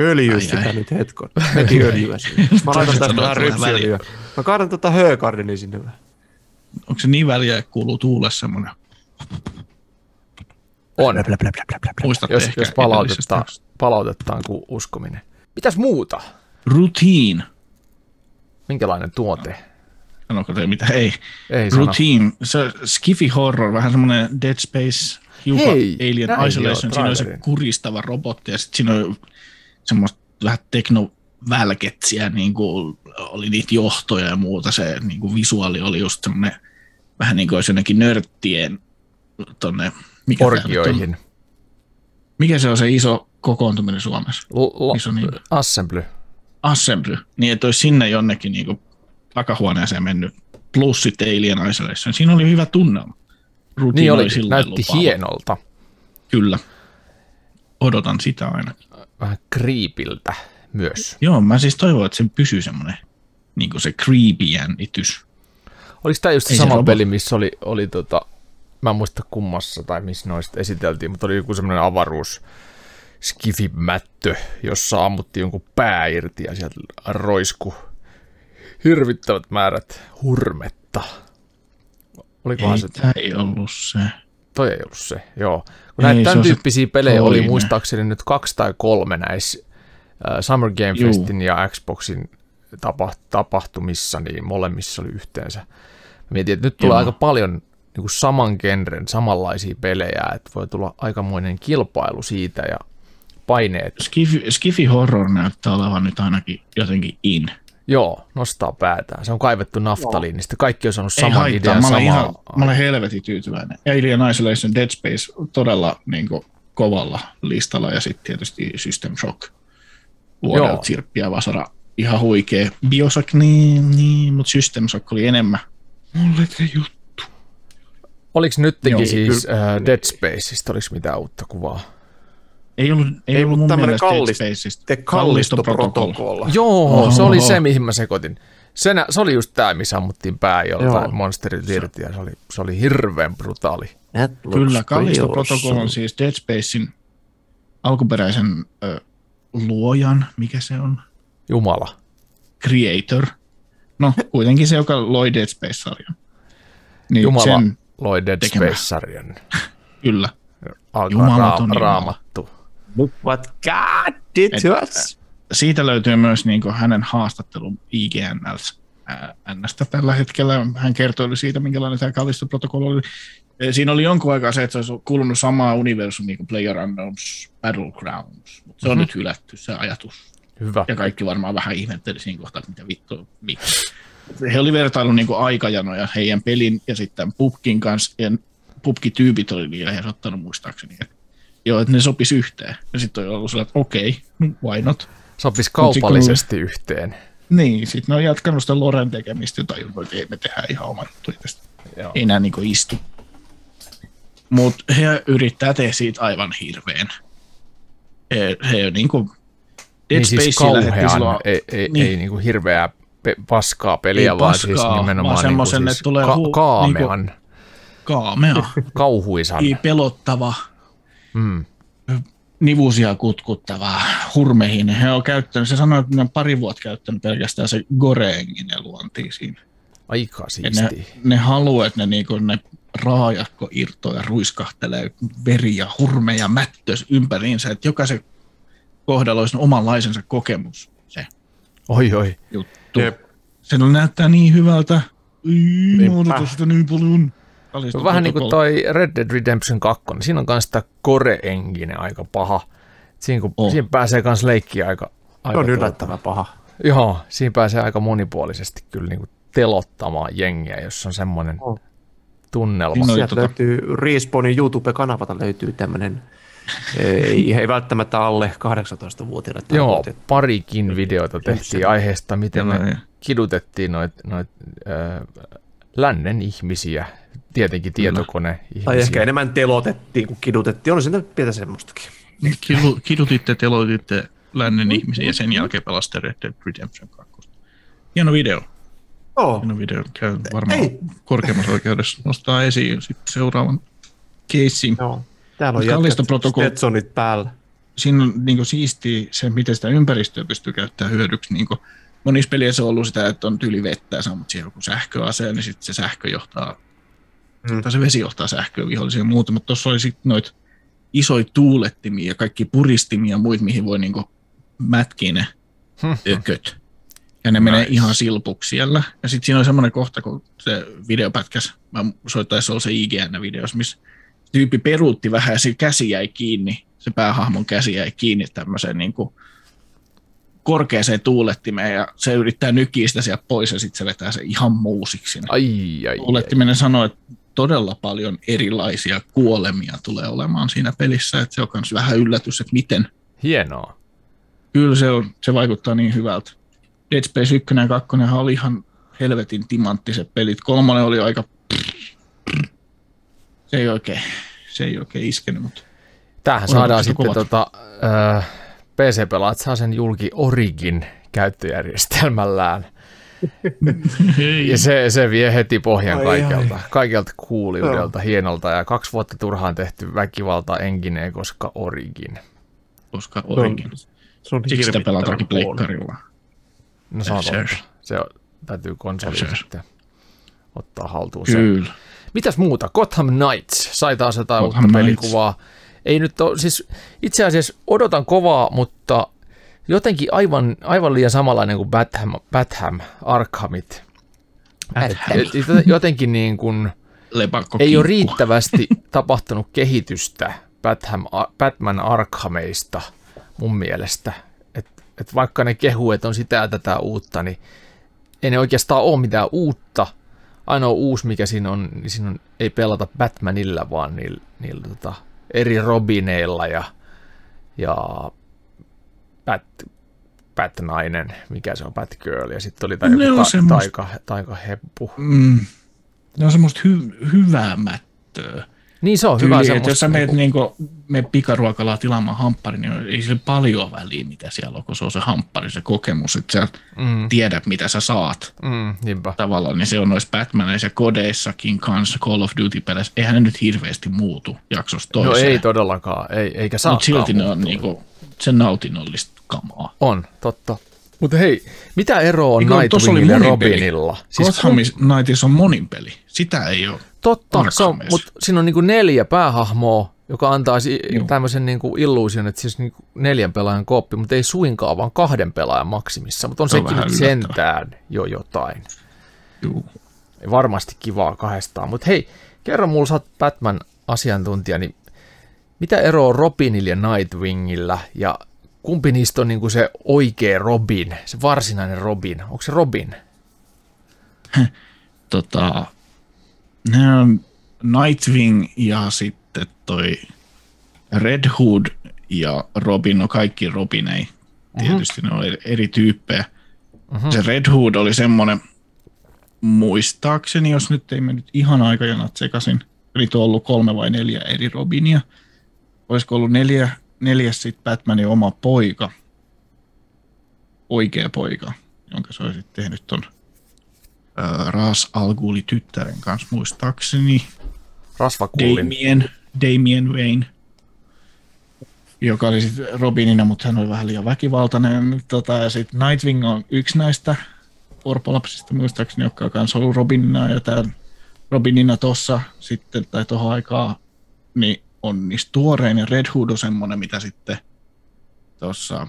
Öljyä sitä nyt hetkon. Mekin öljyä sinne. Mä laitan tästä vähän rypsiöljyä. Mä kaadan höökardini sinne vähän. Onko se niin väliä, että kuuluu tuulle semmoinen? On. Muistatte jos palautetaan kuin uskominen. Mitäs muuta? Routine. Minkälainen tuote? Sanoko te mitä? Ei Routine. Se on skifi horror, vähän semmoinen Dead Space, hiukan Alien Isolation. Siinä on se kuristava robotti ja sitten siinä on semmoista vähän teknovälketsiä, niin kuin oli niitä johtoja ja muuta. Se niin kuin visuaali oli just semmoinen vähän niin kuin olisi jonnekin nörttien tuonne... Orgioihin. Mikä se on se iso kokoontuminen Suomessa? Iso niin. Assembly. Niin, että olisi sinne jonnekin niin takahuoneeseen mennyt. Plus sitten Alien Isolation. Siinä oli hyvä tunnelma. Rutiin niin oli, näytti lupaava. Hienolta. Kyllä. Odotan sitä aina. Vähän creepiltä myös. Joo, mä siis toivon, että se pysyy semmoinen, niin kuin se creepy-jännitys. Oliko tämä just sama peli, missä oli mä en muista kummassa tai missä noista esiteltiin, mutta oli joku semmoinen avaruus skifimättö, jossa ammuttiin jonkun pää irti ja sieltä roisku hirvittävät määrät hurmetta. Olikohan se? Tämä ei ollut se. Toi ei ollut se, joo. Näitä tämän tyyppisiä pelejä oli muistaakseni nyt 2 tai 3 näissä Summer Game Festin ja Xboxin tapahtumissa, niin molemmissa oli yhteensä. Mietin, että nyt tulee aika paljon niin kuin saman genren, samanlaisia pelejä, että voi tulla aikamoinen kilpailu siitä ja paineet. Skifi horror näyttää olevan nyt ainakin jotenkin in. Joo, nostaa päätään. Se on kaivettu naftaliin, niin kaikki on saanut saman idean samaan. Mä olen helvetin tyytyväinen. Alien Isolation, Dead Space todella niin kuin kovalla listalla ja sitten tietysti System Shock vuodelta Sirppiä Vasara. Ihan huikea. Bioshock niin, mutta System Shock oli enemmän. Mulle se juttu. Oliko nytkin siis Dead Spaceista, oliko mitään uutta kuvaa? Ei ollut mun mielestä Dead Spaceista. Kallistoprotokolla. Joo, oho. Se oli se, mihin mä sekoitin. Se oli just tämä, missä ammuttiin pää joltain monsterit irti ja se oli hirveän brutaali. Kyllä, Kallistoprotokolla on siis Dead Spacein alkuperäisen luojan, mikä se on? Jumala. Creator. No, kuitenkin se, joka loi Dead Space-sarjan. Niin Jumala. Loi Dead Space-sarjan. Kyllä. Alkaa raamattu. What God did to us? Siitä löytyy myös niin kuin hänen haastattelun IGN:stä tällä hetkellä. Hän kertoi siitä, minkälainen tämä Callisto-protokollo oli. Siinä oli jonkun aikaa se, että se olisi kuulunut samaa universumia niin kuin PlayerUnknown's Battlegrounds. Mutta se on nyt hylätty, se ajatus. Hyvä. Ja kaikki varmaan vähän ihmetteli siinä kohtaa, mitä vittua, miksi. He oli vertailu niin kuin aikajanoja heidän pelin ja sitten PUBGin kanssa, ja PUBG-tyypit oli niillä, he ottanut muistaakseni, että joo, että ne sopisi yhteen. Ja sitten oli ollut sellainen, että okei, why not? Sopisi kaupallisesti yhteen. Niin, sitten ne on jatkanut sitä Loren tekemistä, jota ei me tehdä ihan oman juttuja tästä. Ei enää niin kuin istu. Mutta he yrittää tehdä siitä aivan hirveän. He niin kuin Dead Spaceillä siis kauhean, silloin, ei niin kuin hirveää paskaa peliä, ei vaan paskaa, siis nimenomaan niin siis kaamean. Kaamea. Kauhuisan. Ei pelottava, nivusia kutkuttava, hurmeihin. He on käyttänyt, se sanoi, että ne on pari vuotta käyttänyt pelkästään se gore-enginen luontiin siinä. Aika siistiä. Ne haluaa, että ne raajakko irtoja ruiskahtelee veri ja hurme ja mättös ympäriinsä, että jokaisen kohdalla olisi omanlaisensa kokemus se. Oi. Juttu. Se näyttää niin hyvältä. Odotan sitä niin paljon. Vähän niin kuin toi Red Dead Redemption 2. Siinä on myös tämä gore-engine aika paha. Siinä pääsee myös leikkiä aika on yllättävän paha. Joo, siinä pääsee aika monipuolisesti kyllä niin kuin telottamaan jengiä, jos on semmoinen tunnelma. Sieltä löytyy Respawnin YouTube-kanavalta löytyy tämmöinen. Ei välttämättä alle 18-vuotiaille. Joo, parikin videota tehtiin aiheesta, miten me kidutettiin lännen ihmisiä, tietenkin tietokone-ihmisiä. Tai ehkä enemmän telotettiin kuin kidutettiin, on siinä pientä semmoistakin. Kidutitte, telotitte lännen ihmisiä ja sen jälkeen pelasitte Red Dead Redemption 2. Hieno video. Oh. Hieno video, käy varmaan korkeammassa oikeudessa nostaa esiin sitten seuraavan keissin. Joo. Täällä on Stetsonit päällä. Siinä on niin kuin siistiä se, miten sitä ympäristöä pystyy käyttämään hyödyksi. Niin kuin monissa pelissä on ollut sitä, että on tyli vettä ja sammut siihen joku sähköase, niin sitten se sähkö johtaa, tai se vesi johtaa sähköä vihollisia ja muuta. Mutta tuossa oli sitten noita isoja tuulettimia ja kaikki puristimia ja muita, mihin voi niin kuin mätkiä ne ököt. Ja ne menee ihan silpuksi siellä. Ja sitten siinä on semmoinen kohta, kun se videopätkäs, mä soittaisi olla se IGN-videos, missä tyyppi peruutti vähän ja se käsi jäi kiinni, se päähahmon käsi jäi kiinni tämmöiseen niin kuin korkeaseen tuulettimeen ja se yrittää nykiä sitä sieltä pois ja sitten se vetää se ihan muusiksi. Tuulettiminen sanoi, että todella paljon erilaisia kuolemia tulee olemaan siinä pelissä, että se on myös vähän yllätys, että miten. Hienoa. Kyllä se vaikuttaa niin hyvältä. Dead Space 1 ja 2 oli ihan helvetin timanttiset pelit. 3 oli aika... Se ei oikein iskenyt, mutta... Tämähän saadaan sitten PC-pelaat saa sen julki Origin käyttöjärjestelmällään. Ja se vie heti pohjan kaikelta cooliudelta, hienolta. Ja 2 vuotta turhaan tehty väkivalta engineen, koska Origin. Siksi sitä pelataankin pleikkarilla. No saa totta. Se täytyy konsoli sitten ottaa haltuun sen. Kyllä. Mitäs muuta? Gotham Knights sai taas jotain uutta pelikuvaa. Ei nyt ole, siis itse asiassa odotan kovaa, mutta jotenkin aivan liian samanlainen kuin Batham Arkhamit. Jotenkin niin kuin ei ole riittävästi tapahtunut kehitystä Batman Arkhameista mun mielestä. Et vaikka ne kehuu, että on sitä tätä uutta, niin ei ne oikeastaan ole mitään uutta. Ainoa uusi, mikä siinä on, ei pelata Batmanilla, vaan niillä eri Robineilla ja Batnainen, mikä se on, Batgirl, ja sitten oli taikaheppu. Ne on semmoista hyvää mättöä. Niin se on hyvä semmoista. Jos sä menet pikaruokalaa tilaamaan hamppari, niin ei sillä paljon väliä, mitä siellä on, kun se on se hamppari, se kokemus, että sä tiedät, mitä sä saat. Tavallaan, niin se on noissa Batmanissa ja kodeissakin kanssa, Call of Duty-peleissä. Eihän ne nyt hirveästi muutu jaksosta toiseen. No ei todellakaan, eikä saakaan. Mutta silti ne on niinku, se nautinnollista kamaa. On, totta. Mutta hei, mitä eroa on Nightwingilla ja Robinilla? Gotham Knightissa on monin peli. Sitä ei ole. Totta, mutta siinä on niinku 4 päähahmoa, joka antaa tämmöisen niinku illuusion, että siis niinku 4 pelaajan kooppi, mutta ei suinkaan, vaan 2 pelaajan maksimissa. Mutta on sekin nyt sentään jo jotain. Juu. Ei varmasti kivaa 200. Mutta hei, kerro mulle, sä oot Batman-asiantuntija, niin mitä eroa Robinilla ja Nightwingilla ja kumpi niistä on niinku se oikea Robin, se varsinainen Robin? Onko se Robin? Nightwing ja sitten toi Red Hood ja Robin, no kaikki Robinei. Tietysti ne on eri tyyppejä. Se Red Hood oli semmoinen, muistaakseni, jos nyt ei mennyt ihan aikajanat sekaisin, eli on ollut 3 vai 4 eri Robinia. Olisiko ollut 4. sitten Batmanin oma poika, oikea poika, jonka se olisi tehnyt ton Ra's al Ghul -tyttären kanssa, muistaakseni. Rasvakullin. Damian Wayne, joka oli sitten Robinina, mutta hän oli vähän liian väkivaltainen. Ja sitten Nightwing on yksi näistä orpolapsista, muistaakseni, joka on kanssa ollut Robinina. Ja tämä Robinina tuossa sitten, tai tuohon aikaan, niin on niistä tuorein. Ja Red Hood on semmoinen, mitä sitten tuossa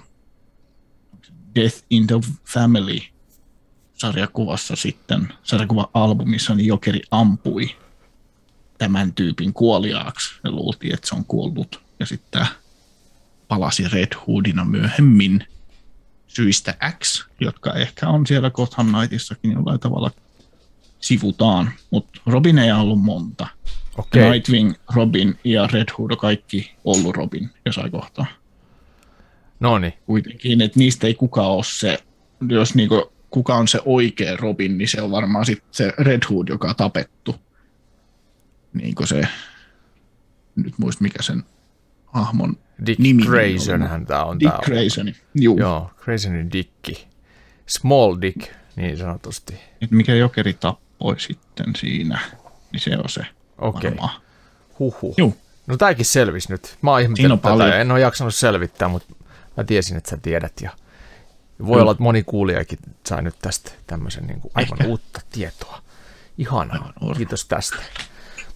Death in the Family -sarjakuvassa sitten, sarjakuva-albumissa, niin Jokeri ampui tämän tyypin kuoliaaksi. Ne luultiin, että se on kuollut. Ja sitten palasi Red Hoodina myöhemmin syistä X, jotka ehkä on siellä Gotham Knightissakin jollain tavalla sivutaan. Mutta Robineja on ollut monta. Okay. Nightwing, Robin ja Red Hood on kaikki ollut Robin jossain kohtaa. Noniin. Kuitenkin, että niistä ei kukaan ole se, jos niinku kuka on se oikea Robin, niin se on varmaan sit se Red Hood, joka on tapettu. Niinkö se, nyt muista mikä sen hahmon Dick nimi Graysonhan on. Tämä on. Dick Grayson, juu. Joo, Graysonin Dicki. Small Dick, niin sanotusti. Et mikä jokeri tappoi sitten siinä, niin se on se varmaan. Huhhuh. Juu. No tämäkin selvisi nyt. Mä oon ihmetellyt tätä. En ole jaksanut selvittää, mutta mä tiesin, että sä tiedät. Ja voi olla, että moni kuulijakin sai nyt tästä tämmöisen niin kuin aivan uutta tietoa. Ihanaa. Kiitos tästä.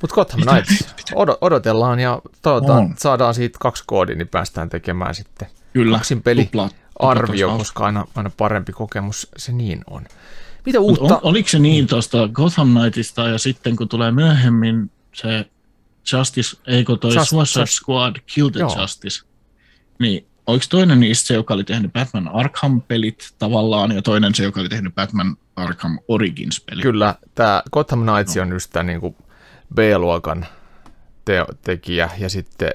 Mutta Gotham Knights odotellaan ja toivotaan, että saadaan siitä 2 koodin, niin päästään tekemään sitten kaksin peliarvio, koska aina parempi kokemus se niin on. Mitä uutta? Oliko se niin tuosta Gotham Knightsista ja sitten kun tulee myöhemmin se Justice, eikö toi Suicide Squad Kill the Justice, niin oliko toinen niistä se, joka oli tehnyt Batman Arkham-pelit tavallaan, ja toinen se, joka oli tehnyt Batman Arkham Origins-pelit? Kyllä, tämä Gotham Knights on just tämä niinku B-luokan tekijä, ja sitten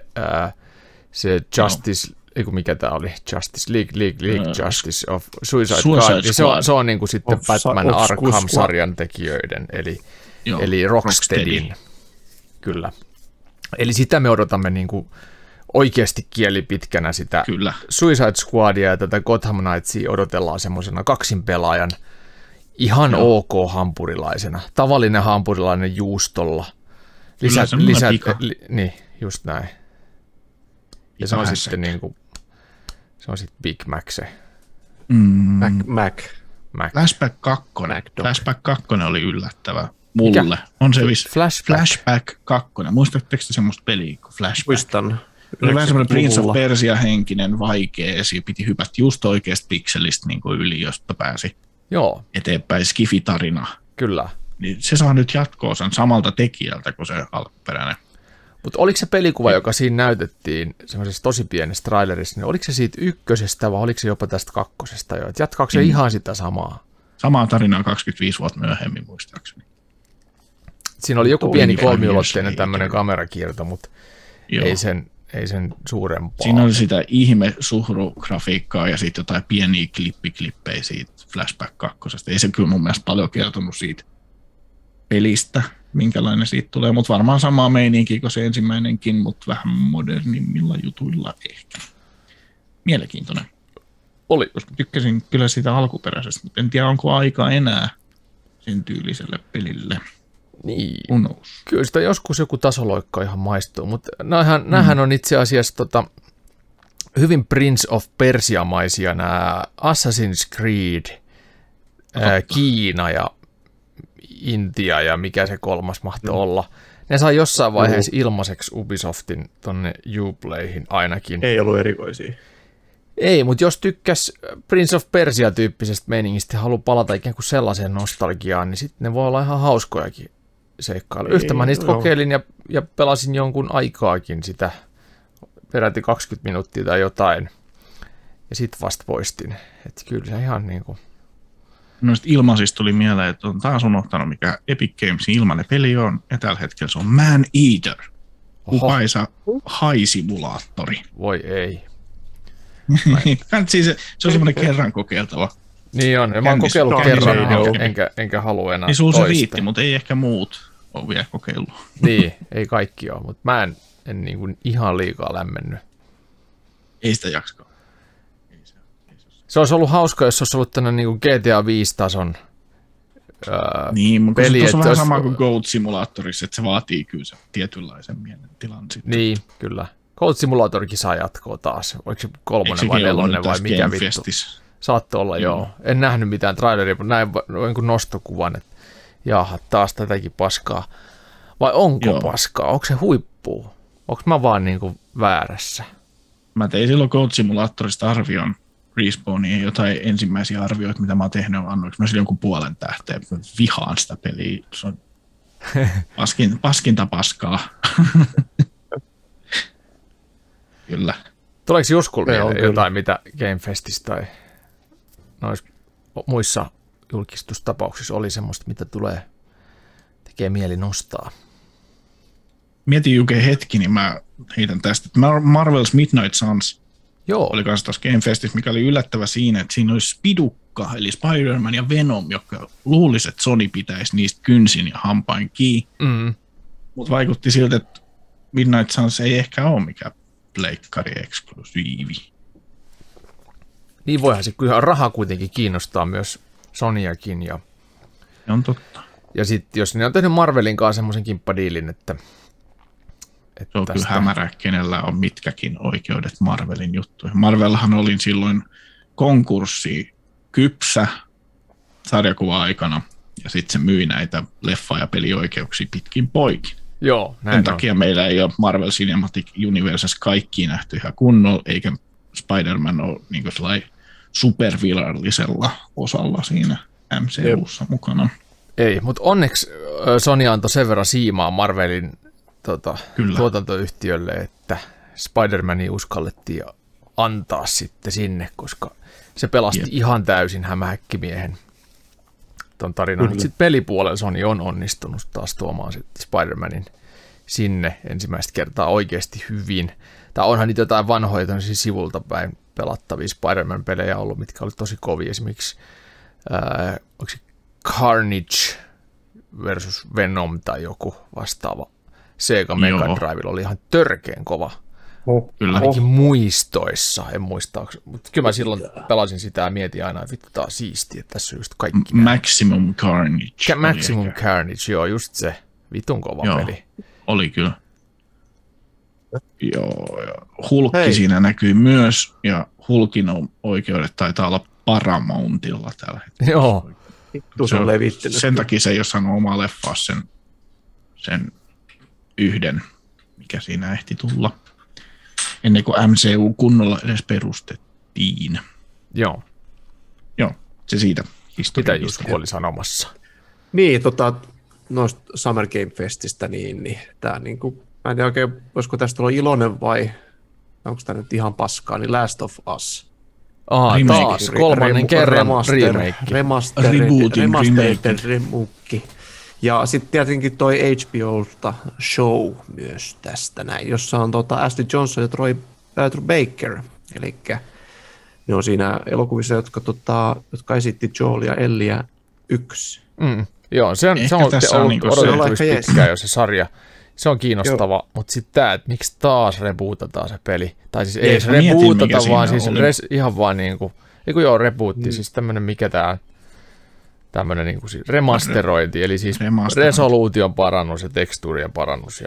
se Justice, eiku mikä tämä oli, Justice League Justice of Suicide Squad. Ja se on niinku sitten of Batman Arkham-sarjan tekijöiden, eli Rocksteadin. Kyllä. Eli sitä me odotamme niinku oikeasti kielipitkänä sitä. Kyllä. Suicide Squadia ja tätä Gotham Knightsia odotellaan semmoisena kaksin pelaajan ihan ok hampurilaisena. Tavallinen hampurilainen juustolla. Niin, just näin. Ja se on sitten niinku, se on sitten Big Mac se. Mac. Flashback 2. Flashback 2 oli yllättävä. Mulle. Mikä? On se Flashback 2. Muistatteko te semmoista peliä kuin Flashback? Muistan. Se oli vähän semmoinen Prince of Persia-henkinen, vaikea esiin. Piti hypätä just oikeasta pikselistä niin kuin yli, josta pääsi eteenpäin skifitarina. Kyllä. Niin se saa nyt jatkoa sen samalta tekijältä kuin se alkuperäinen. Mutta oliko se pelikuva, joka siinä näytettiin semmoisessa tosi pienessä trailerissa, niin oliko se siitä ykkösestä vai oliko se jopa tästä kakkosesta jo? Jatkaako se ihan sitä samaa? Samaa tarinaa 25 vuotta myöhemmin muistaakseni. Siinä oli joku pieni kolmiulotteinen tämmöinen kamerakierto, mutta ei sen suurempaa. Siinä oli sitä ihme-suhrugrafiikkaa ja sitten jotain pieniä klippiklippejä siitä Flashback 2. Ei se kyllä mun mielestä paljon kertonut siitä pelistä, minkälainen siitä tulee, mutta varmaan samaa meininkiä kuin se ensimmäinenkin, mutta vähän modernimmilla jutuilla ehkä. Mielenkiintoinen. Oli. Tykkäsin kyllä siitä alkuperäisestä, mutta en tiedä onko aikaa enää sen tyyliselle pelille. Niin, kyllä sitä joskus joku tasoloikka ihan maistuu, mutta näähän on itse asiassa hyvin Prince of Persia-maisia nämä Assassin's Creed, Kiina ja Intia ja mikä se kolmas mahtoi olla. Ne sai jossain vaiheessa ilmaiseksi Ubisoftin tonne Uplayhin ainakin. Ei ollut erikoisia. Ei, mutta jos tykkäs Prince of Persia-tyyppisestä meiningistä ja haluaa palata ikään kuin sellaiseen nostalgiaan, niin sitten ne voi olla ihan hauskojakin. Yhtä mä niistä kokeilin ja pelasin jonkun aikaakin sitä, peräti 20 minuuttia tai jotain, ja sit vasta poistin. Et kyllä se ihan niin kuin... Noista ilmaisista tuli mieleen, että on taas unohtanut, mikä Epic Gamesin ilmainen peli on, ja tällä hetkellä se on Man Eater, upaisa haisimulaattori. Voi ei. Siis se on semmoinen kerran kokeiltava. Niin on, mä oon kokeillut kerran, enkä halua enää niin toista. Niin se riitti, mutta ei ehkä muut ole vielä kokeillut. Niin, ei kaikki ole, mutta mä en niin kuin ihan liikaa lämmennyt. Ei sitä jaksakaan. Se olisi ollut hauska, jos se olisi ollut tänne niin kuin GTA 5 tason niin, mutta peli. Se on vähän sama kuin Goat-simulaattorissa, että se vaatii kyllä se tietynlaisen mielentilan sitten. Niin, kyllä. Goat Simulatorkin saa jatkoa taas. Oliko se 3 vai 4 vai mikä vittu? Saatto olla, joo. En nähnyt mitään traileria, mutta näin kuin nostokuvan, että jaha, taas tätäkin paskaa. Vai onko paskaa? Onko se huippua? Onko mä vaan niin kuin väärässä? Mä tein silloin Goat Simulatorista arvion Respawniin jotain ensimmäisiä arvioita, mitä mä oon tehnyt. Annoinko mä sille jonkun 0.5 tähteä? Vihaan sitä peliä. Se on paskinta paskaa. Kyllä. Tuleeko Juskulle jotain, mitä Gamefestistä tai muissa julkistustapauksissa oli semmoista, mitä tekee mieli nostaa? Mietin oikein hetki, niin mä heitän tästä. Marvel's Midnight Suns oli kanssa tuossa Gamefestissä, mikä oli yllättävä siinä, että siinä oli Spidu porukka, eli Spider-Man ja Venom, jotka luulisi, että Sony pitäisi niistä kynsin ja hampain kiinni. Mm. Mutta vaikutti siltä, että Midnight Suns ei ehkä ole mikään pleikkari-eksklusiivi. Niin voihan se, kyllähän raha kuitenkin kiinnostaa myös Sonyakin. Ja se on totta. Ja sitten jos ne on tehnyt Marvelin kanssa semmoisen kimppadiilin, että se on tästä... kyllä hämärä, kenellä on mitkäkin oikeudet Marvelin juttuihin. Marvelhan oli silloin konkurssi kypsä sarjakuva-aikana, ja sitten se myi näitä leffa- ja pelioikeuksia pitkin poikin. Joo, näin sen takia meillä ei ole Marvel Cinematic Universessa kaikki nähty ihan kunnolla, eikä Spider-Man ole niin supervirallisella osalla siinä MCU:ssa mukana. Ei, mutta onneksi Sony antoi sen verran siimaa Marvelin tuotantoyhtiölle, että Spider-Mania uskallettiin antaa sitten sinne, koska se pelasti ihan täysin hämähäkkimiehen ton tarinan. Sitten pelipuolella Sony on onnistunut taas tuomaan sitten Spider-Manin sinne ensimmäistä kertaa oikeasti hyvin. Tai onhan nyt jotain vanhoja sivulta päin pelattavia Spider-Man-pelejä ollut, mitkä oli tosi kovia. Esimerkiksi Carnage versus Venom tai joku vastaava Sega Mega Drivella oli ihan törkeen kova. Kyllä. Ainakin muistoissa, en muista. Mutta kyllä mä silloin pelasin sitä ja mietin aina, että vittu, tää on siistiä, että tässä on just kaikki. Maximum Carnage. Maximum Carnage, joo, just se vitun kova peli. Oli kyllä. Joo, Hulkki siinä näkyy myös, ja Hulkin oikeudet taitaa olla Paramountilla tällä hetkellä. Joo. Se on levittynyt. Sen takia se ei ole saanut omaa leffaa sen yhden, mikä siinä ehti tulla, ennen kuin MCU kunnolla edes perustettiin. Joo. Joo, se siitä historiasta. Mitä just oli sanomassa? Niin, noista Summer Game Festistä, niin tämä niinku, mä en tiedä oikein, olisiko tästä ollut iloinen vai onko tämä nyt ihan paskaa, niin Last of Us. Taas kolmannen kerran remake. Ja sitten tietenkin toi HBO:lta show myös tästä näin, jossa on Ashley Johnson ja Troy Baker. Elikkä ne on siinä elokuvissa, jotka esitti Joelia ja Elliä 1. Mm. Joo, se on ollut odotettavissa pitkään jo se sarja. Se on kiinnostava, mutta sitten tämä, että miksi taas rebootataan se peli. Tai siis ei se rebootata, vaan siis ihan vaan niin kuin, rebootti, siis tämmöinen mikä tämä tämmöinen niin kuin siis remasterointi, eli siis resoluution parannus ja tekstuurien parannus. Ja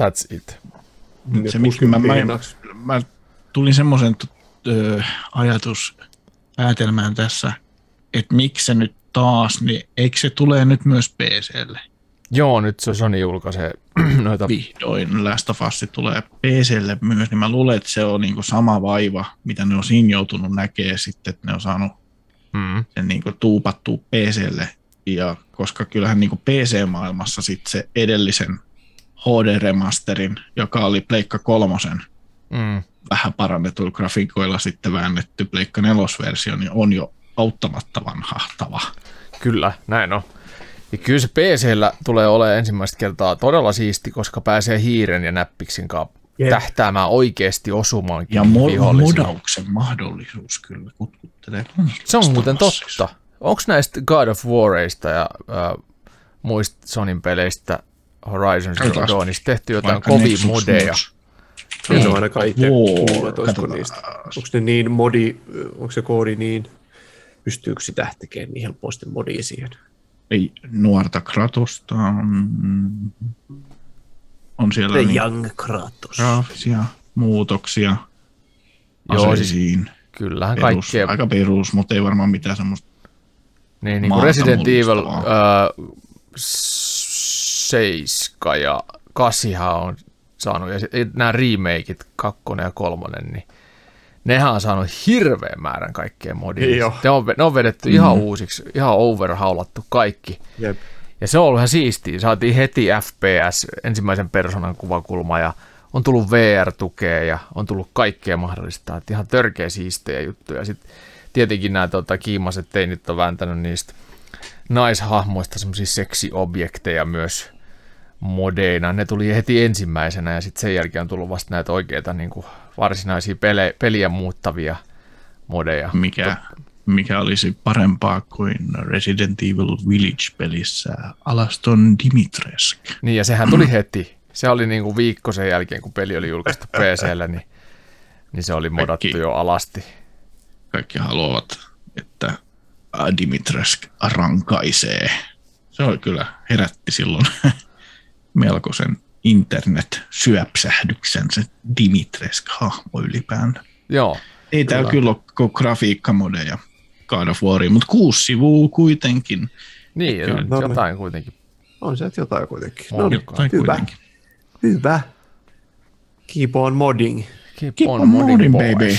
that's it. Se, mä tulin semmoisen ajatuspäätelmään tässä, että miksi se nyt taas, niin eikö se tule nyt myös PC:lle? Joo, nyt se Sony julkaisee noita. Vihdoin Last of Us tulee PC:lle myös, niin mä luulen, että se on niin kuin sama vaiva, mitä ne on siinä joutunut näkemään sitten, että ne on saanut sen niin kuin tuupattuu PC:lle, ja koska kyllähän niin kuin PC-maailmassa sit se edellisen HD-remasterin, joka oli Pleikka 3:n, vähän parannetuilla grafiikoilla sitten väännetty Pleikka 4-versio, niin on jo auttamatta vanhahtava. Kyllä, näin on. Ja kyllä se PC:llä tulee olemaan ensimmäistä kertaa todella siisti, koska pääsee hiiren ja näppiksen kanssa tähtäämään oikeasti osumaan modauksen mahdollisuus kyllä kutkuttelee. Se on muuten totta. Onko näistä God of Warista ja muista Sonyn peleistä Horizon Zero Dawnista tehty jotain kovia modeja? Se on ainakaan itse kuulet, olisiko niistä. Onko ne niin modi, onko se koodi niin, pystyykö sitä tekemään niin helposti modia siihen? Ei, nuorta Kratosta on siellä The Young Kratos. Graafisia muutoksia aseisiin. Kyllähän kaikkea. Aika perus, mutta ei varmaan mitään semmoista. Niin kuin Resident Evil 7 ja 8 on saanut, ja nämä remakeit 2 ja 3, niin nehän on saanut hirveän määrän kaikkea modia. Ne on vedetty ihan uusiksi, ihan overhaulattu kaikki. Jep. Ja se on ollut ihan siistiä. Saatiin heti FPS, ensimmäisen persoonan kuvakulma, ja on tullut VR-tukea, ja on tullut kaikkea mahdollista. Et ihan törkeä siistejä juttuja. Sitten tietenkin nämä kiimaset teinit on vääntänyt niistä naishahmoista semmoisia seksiobjekteja myös modeina. Ne tuli heti ensimmäisenä, ja sitten sen jälkeen on tullut vasta näitä oikeita niin kuin varsinaisia peliä muuttavia modeja. Mikä mikä olisi parempaa kuin Resident Evil Village-pelissä Alaston Dimitrescu. Niin, ja sehän tuli heti. Se oli niin kuin viikko sen jälkeen, kun peli oli julkaistu PC:llä, niin se oli modattu kaikki, jo alasti. Kaikki haluavat, että Dimitrescu rankaisee. Se oli kyllä, herätti silloin melkoisen internet-syöpsähdyksen se Dimitrescu-hahmo ylipäänsä. Joo. Ei täällä kyllä ole grafiikkamodeja God of Wariin, mutta 6 sivua kuitenkin. Niin, jotain kuitenkin. On se, että jotain kuitenkin. Kuitenkin. Hyvä. Keep on modding. Keep on modding, baby.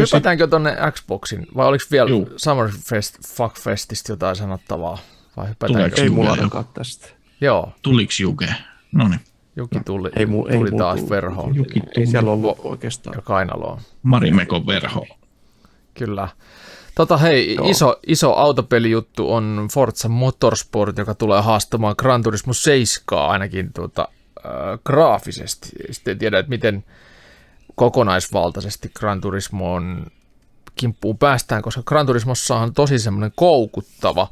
Hypätäänkö tuonne Xboxin? Vai oliko vielä Summer Fest, Fuck Festistä jotain sanottavaa? Vai hypätäänkö? Ei mulla olekaan tästä. Joo. Tuliko Juke? Noniin. Joki tuli taas verhoon. Ei siellä ollut oikeastaan. Ja kainaloon. Marimekon verho. Kyllä. Hei, iso autopelijuttu on Forza Motorsport, joka tulee haastamaan Gran Turismo 7 ainakin graafisesti. Sitten en tiedä, että miten kokonaisvaltaisesti Gran Turismon kimppuun päästään, koska Gran Turismossahan on tosi semmoinen koukuttava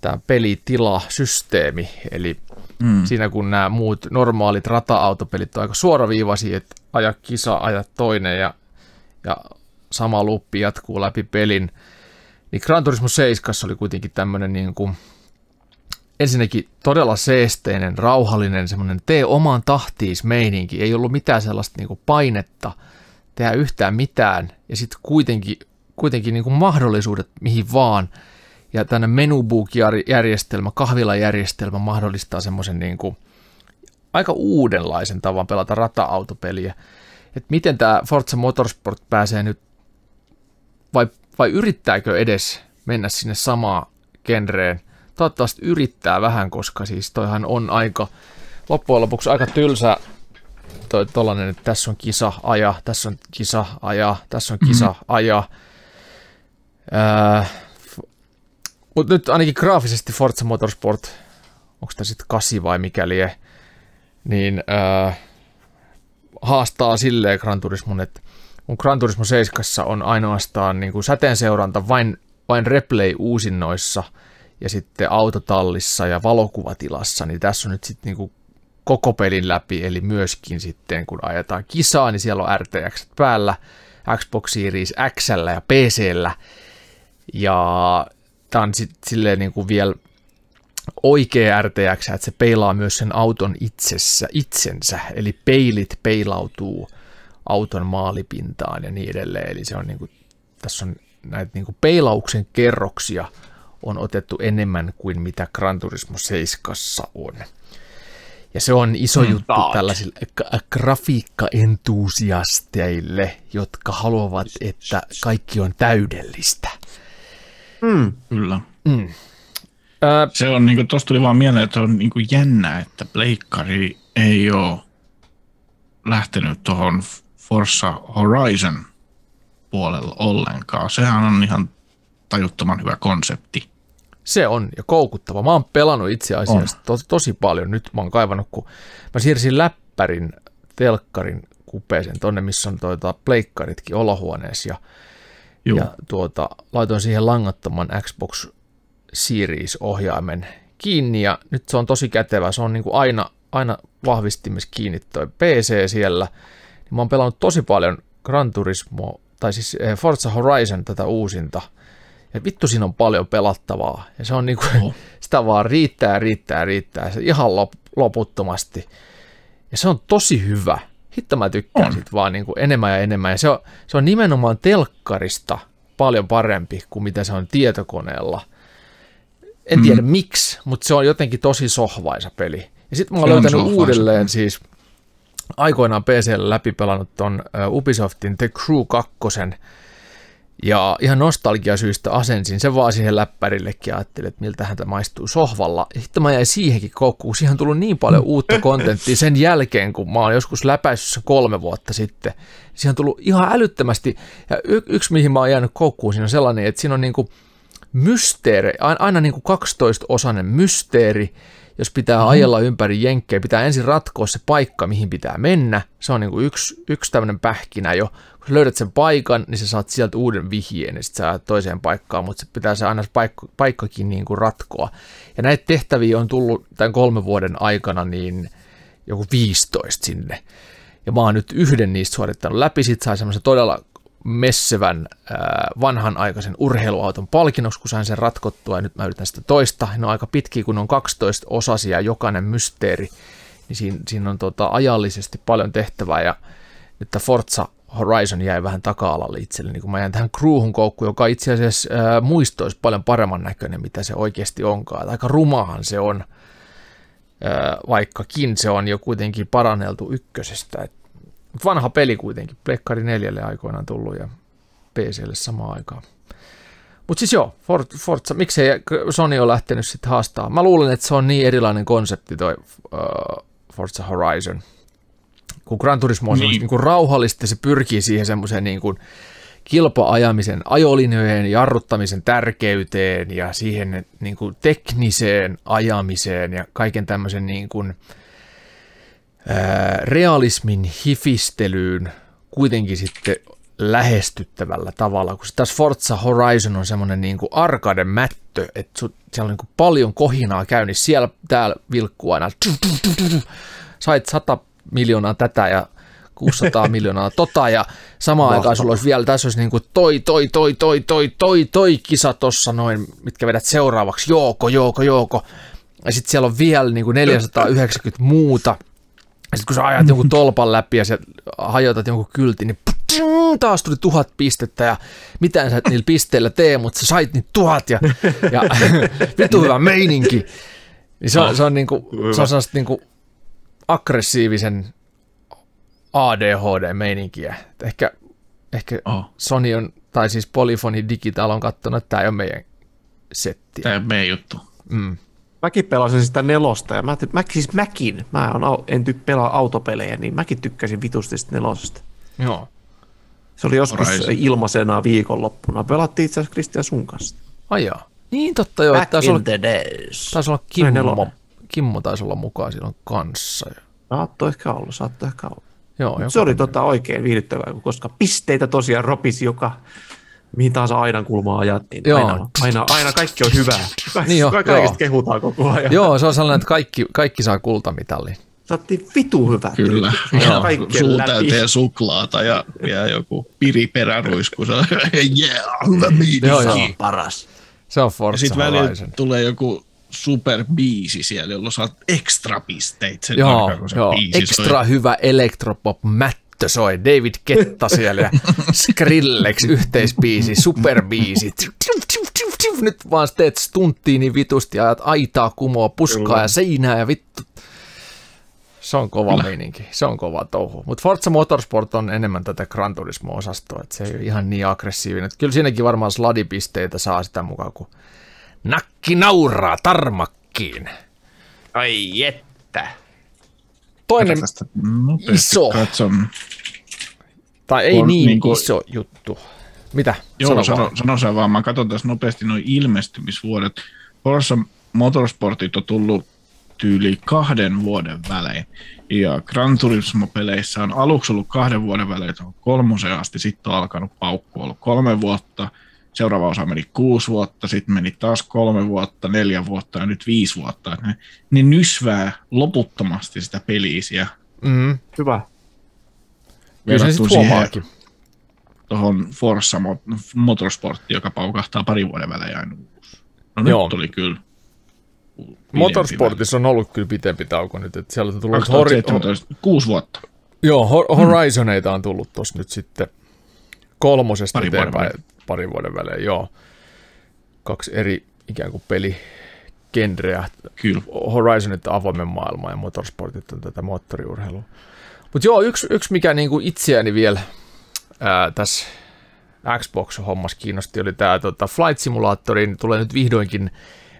tämä pelitila-systeemi, eli siinä kun nämä muut normaalit rata-autopelit on aika suoraviivaisia, että aja kisa, aja toinen ja sama luppi jatkuu läpi pelin, niin Gran Turismo 7 oli kuitenkin tämmöinen niin kuin ensinnäkin todella seesteinen, rauhallinen, semmoinen tee omaan tahtiis-meininki, ei ollut mitään sellaista niin kuin painetta tehdä yhtään mitään, ja sitten kuitenkin niin kuin mahdollisuudet mihin vaan. Ja tänne menubook-järjestelmä, kahvilajärjestelmä mahdollistaa semmoisen niin kuin aika uudenlaisen tavan pelata rata-autopeliä. Et miten tämä Forza Motorsport pääsee nyt, vai yrittääkö edes mennä sinne samaan genreen? Toivottavasti yrittää vähän, koska siis toihan on aika, loppujen lopuksi aika tylsä tollainen, että tässä on kisa, aja, tässä on kisa, aja, tässä on kisa, aja. Mutta nyt ainakin graafisesti Forza Motorsport, onko tämä sitten 8 vai mikäli, niin haastaa silleen Gran Turismon, että kun Gran Turismo 7 on ainoastaan niin kuin säteenseuranta vain replay-uusinnoissa ja sitten autotallissa ja valokuvatilassa, niin tässä on nyt sitten niin kuin koko pelin läpi, eli myöskin sitten kun ajetaan kisaa, niin siellä on RTX päällä, Xbox Series X:llä ja PC:llä ja tämä on silleen niin kuin vielä oikea RTX, että se peilaa myös sen auton itsensä, eli peilit peilautuu auton maalipintaan ja niin edelleen. Eli se on niin kuin, tässä on näitä niin kuin peilauksen kerroksia on otettu enemmän kuin mitä Gran Turismo 7 on. Ja se on iso juttu tällaisille grafiikkaentusiasteille, jotka haluavat, että kaikki on täydellistä. Kyllä. Se on niinku, tosta tuli vaan mieleen, että on niinku jännää, että pleikkari ei ole lähtenyt tuohon Forza Horizon puolella ollenkaan. Sehän on ihan tajuttoman hyvä konsepti. Se on ja koukuttava. Mä oon pelannut itse asiassa tosi paljon. Nyt mä oon kaivannut, kun mä siirsin läppärin telkkarin kupeeseen tonne, missä on pleikkaritkin olohuoneessa ja laitoin siihen langattoman Xbox Series-ohjaimen kiinni, ja nyt se on tosi kätevä. Se on niin kuin aina vahvistimessa kiinni toi PC siellä. Mä oon pelannut tosi paljon Gran Turismo, tai siis Forza Horizon tätä uusinta. Ja vittu, siinä on paljon pelattavaa. Ja se on niin kuin, sitä vaan riittää. Se ihan loputtomasti. Ja se on tosi hyvä. Hitto mä tykkään sit vaan niin kuin enemmän ja enemmän. Ja se on nimenomaan telkkarista paljon parempi kuin mitä se on tietokoneella. En tiedä miksi, mutta se on jotenkin tosi sohvaisa peli. Ja sitten mä oon löytänyt uudelleen siis aikoinaan PC:llä läpipelannut ton Ubisoftin The Crew 2. Ja ihan nostalgiasyystä asensin sen vaan siihen läppärillekin ja ajattelin, että miltähän tämä maistuu sohvalla. Ja sitten mä jäin siihenkin koukkuun. Siihen on tullut niin paljon uutta kontenttia sen jälkeen, kun mä oon joskus läpäissyt 3 vuotta sitten. Siihen on tullut ihan älyttömästi. Ja yksi, mihin mä oon jäänyt koukkuun, siinä on sellainen, että siinä on niinku mysteeri, aina niinku 12-osainen mysteeri, jos pitää ajella ympäri jenkkejä, pitää ensin ratkoa se paikka, mihin pitää mennä. Se on niin kuin yksi tämmöinen pähkinä jo. Kun löydät sen paikan, niin sä saat sieltä uuden vihjeen ja sitten sä toiseen paikkaan, mutta se pitää se aina se paikkakin niin kuin ratkoa. Ja näitä tehtäviä on tullut tämän 3 vuoden aikana niin joku 15 sinne. Ja mä oon nyt yhden niistä suorittanut läpi, sit sai semmoisen todella messevän vanhanaikaisen urheiluauton palkinnoksi, kun sain sen ratkottua ja nyt mä yritän sitä toista. Ne on aika pitkiä, kun on 12 osasia jokainen mysteeri, niin siinä on ajallisesti paljon tehtävää ja nyt Forza Horizon jäi vähän taka-alalle itselle, niin kun mä jään tähän Crewhun koukkuun, joka itse asiassa muistoisi paljon paremman näköinen, mitä se oikeasti onkaan. Aika rumahan se on, vaikkakin se on jo kuitenkin paranneltu ykkösestä. Mutta vanha peli kuitenkin, Pleikkari 4:lle aikoinaan tullut ja PC:lle samaan aikaan. Mutta siis joo, Forza, miksei Sony on lähtenyt sitten haastamaan. Mä luulen, että se on niin erilainen konsepti toi Forza Horizon. Kun Gran Turismo on niin rauhallista, se pyrkii siihen semmoiseen niin kuin kilpa-ajamisen, ajolinjojen jarruttamisen tärkeyteen ja siihen niin kuin tekniseen ajamiseen ja kaiken tämmöisen niin kuin realismin hifistelyyn kuitenkin sitten lähestyttävällä tavalla, kun tässä Forza Horizon on semmoinen niin kuin arcade-mättö, että siellä on niin kuin paljon kohinaa käynnissä, siellä täällä vilkkuu aina, sait 100 miljoonaa tätä ja 600 miljoonaa tota ja samaan aikaan sulla olisi vielä, tässä olisi niin kuin toi kisa tossa noin, mitkä vedät seuraavaksi, jooko, ja sitten siellä on vielä niin kuin 490 muuta. Ja sitten kun sä ajat jonkun tolpan läpi ja sä hajotat jonkun kyltin, niin taas tuli 1000 pistettä ja mitään sä et niillä pisteillä tee, mutta sä sait niitä 1000 ja vittu hyvä meininki. Niin se on niinku, se on sellaista niinku aggressiivisen ADHD-meininkiä. Ehkä Sony on, tai siis Polyphony Digital on katsonut, että tää ei ole meidän settiä. Tää ei ole meidän juttu. Mm. Mäkin pelasin sitä 4:sta ja en pelaa autopelejä, niin mäkin tykkäsin vitusti sitä 4:sta. Joo. Se oli joskus ilmaisena viikonloppuna. Pelattiin itse asiassa Kristian sun kanssa. Ai jaa. Niin totta joo. Back in the days. Taisi olla Kimmo taisi olla mukaan silloin kanssa. Saattoi ehkä olla. Joo, se oli oikein viihdyttävää, koska pisteitä tosiaan ropisi mihin tahansa aidan kulmaa ajattiin. Aina kaikki on hyvää. Kaikista kehutaan koko ajan. Joo, se on sellainen, että kaikki saa kultamitalin. Saattiin vitu hyvää. Kyllä. Suutäyteen suklaata ja joku piriperäruisku. Hyvä miini. Se on paras. Se on Forza. Sitten välillä tulee joku superbiisi siellä, jolloin saat ekstra pisteitä sen aikaan, kun se biisi soi. Ekstra hyvä elektropop-mättä. Soi David Ketta siellä ja Skrillex yhteisbiisi, superbiisi. Nyt vaan teet stunttia niin vitusti ja ajat aitaa kumoa, puskaa ja seinää ja vittu. Se on kova meininki, se on kova touhu. Mutta Forza Motorsport on enemmän tätä Gran Turismo-osastoa, että se ei ole ihan niin aggressiivinen. Et kyllä siinäkin varmaan sladipisteitä saa sitä mukaan, kun nakki nauraa tarmakkiin. Ai jettä. Toinen iso, tai ei niin iso juttu. Mitä? Joo, sano sen vaan. Mä katson tässä nopeasti noin ilmestymisvuodet. Forza Motorsportit on tullut tyyli 2 vuoden välein. Ja Gran Turismo-peleissä on aluksi ollut 2 vuoden välein, se on 3:een asti, sitten on alkanut paukku, ollut 3 vuotta. Seuraava osa meni 6 vuotta, sitten meni taas 3 vuotta, 4 vuotta ja nyt 5 vuotta. Ne nysvää loputtomasti sitä peliisiä. Mm. Hyvä. Kyllä se sitten huomaakin. Tuohon Forza Motorsportti, joka paukahtaa 2 vuoden välein aina uusi. No joo. Nyt oli kyllä. Motorsportissa on ollut kyllä pitempi tauko nyt. Että siellä on tullut 2017, 6 vuotta. Joo, Horizoneita on tullut tuossa nyt sitten 3:sta eteenpäin. 2 vuoden välein, joo. 2 eri ikään kuin peligenreä. Kyllä. Horizonit on avoimen maailma ja Motorsportit on tätä moottoriurheilua. Mutta joo, yksi mikä niinku itseäni vielä tässä Xbox-hommassa kiinnosti oli tämä Flight Simulatorin. Tulee nyt vihdoinkin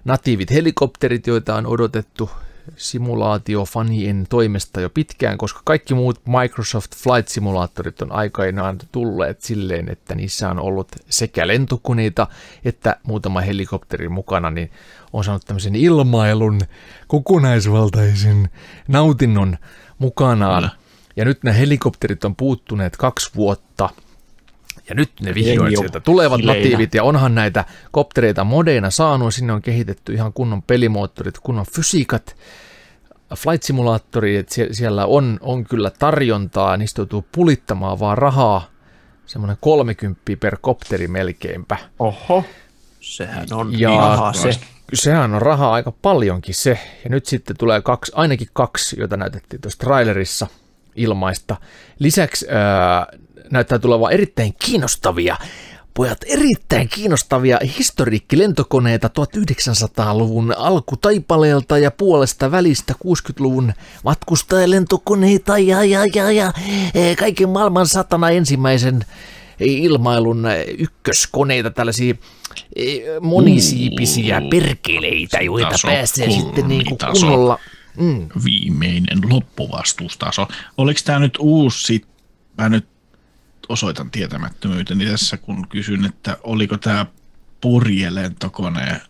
natiivit helikopterit, joita on odotettu simulaatiofanien toimesta jo pitkään, koska kaikki muut Microsoft Flight-simulaattorit on aikanaan tulleet silleen, että niissä on ollut sekä lentokoneita että muutama helikopteri mukana, niin on saanut tämmöisen ilmailun kokonaisvaltaisen nautinnon mukanaan. Ja nyt nämä helikopterit on puuttuneet 2 vuotta. Ja nyt ne vihdoin sieltä tulevat natiivit, ja onhan näitä koptereita modeina saanut, sinne on kehitetty ihan kunnon pelimoottorit, kunnon fysiikat, flight simulaattori, siellä on kyllä tarjontaa, niistä joutuu pulittamaan vaan rahaa, semmoinen 30 per kopteri melkeinpä. Oho, sehän on rahaa se. Sehän on rahaa aika paljonkin se, ja nyt sitten tulee ainakin kaksi, joita näytettiin tuossa trailerissa ilmaista. Lisäksi näyttää tulevan erittäin kiinnostavia historiikkilentokoneita 1900-luvun alkutaipaleelta ja puolesta välistä 60-luvun matkustajalentokoneita ja kaiken maailman 101. ilmailun ykköskoneita, tällaisia monisiipisiä perkeleitä, joita pääsee sitten niin kunnolla. Viimeinen loppuvastustaso. Oliko tämä nyt uusi? Mä nyt osoitan tietämättömyyteni tässä, kun kysyn, että oliko tämä purjelentokone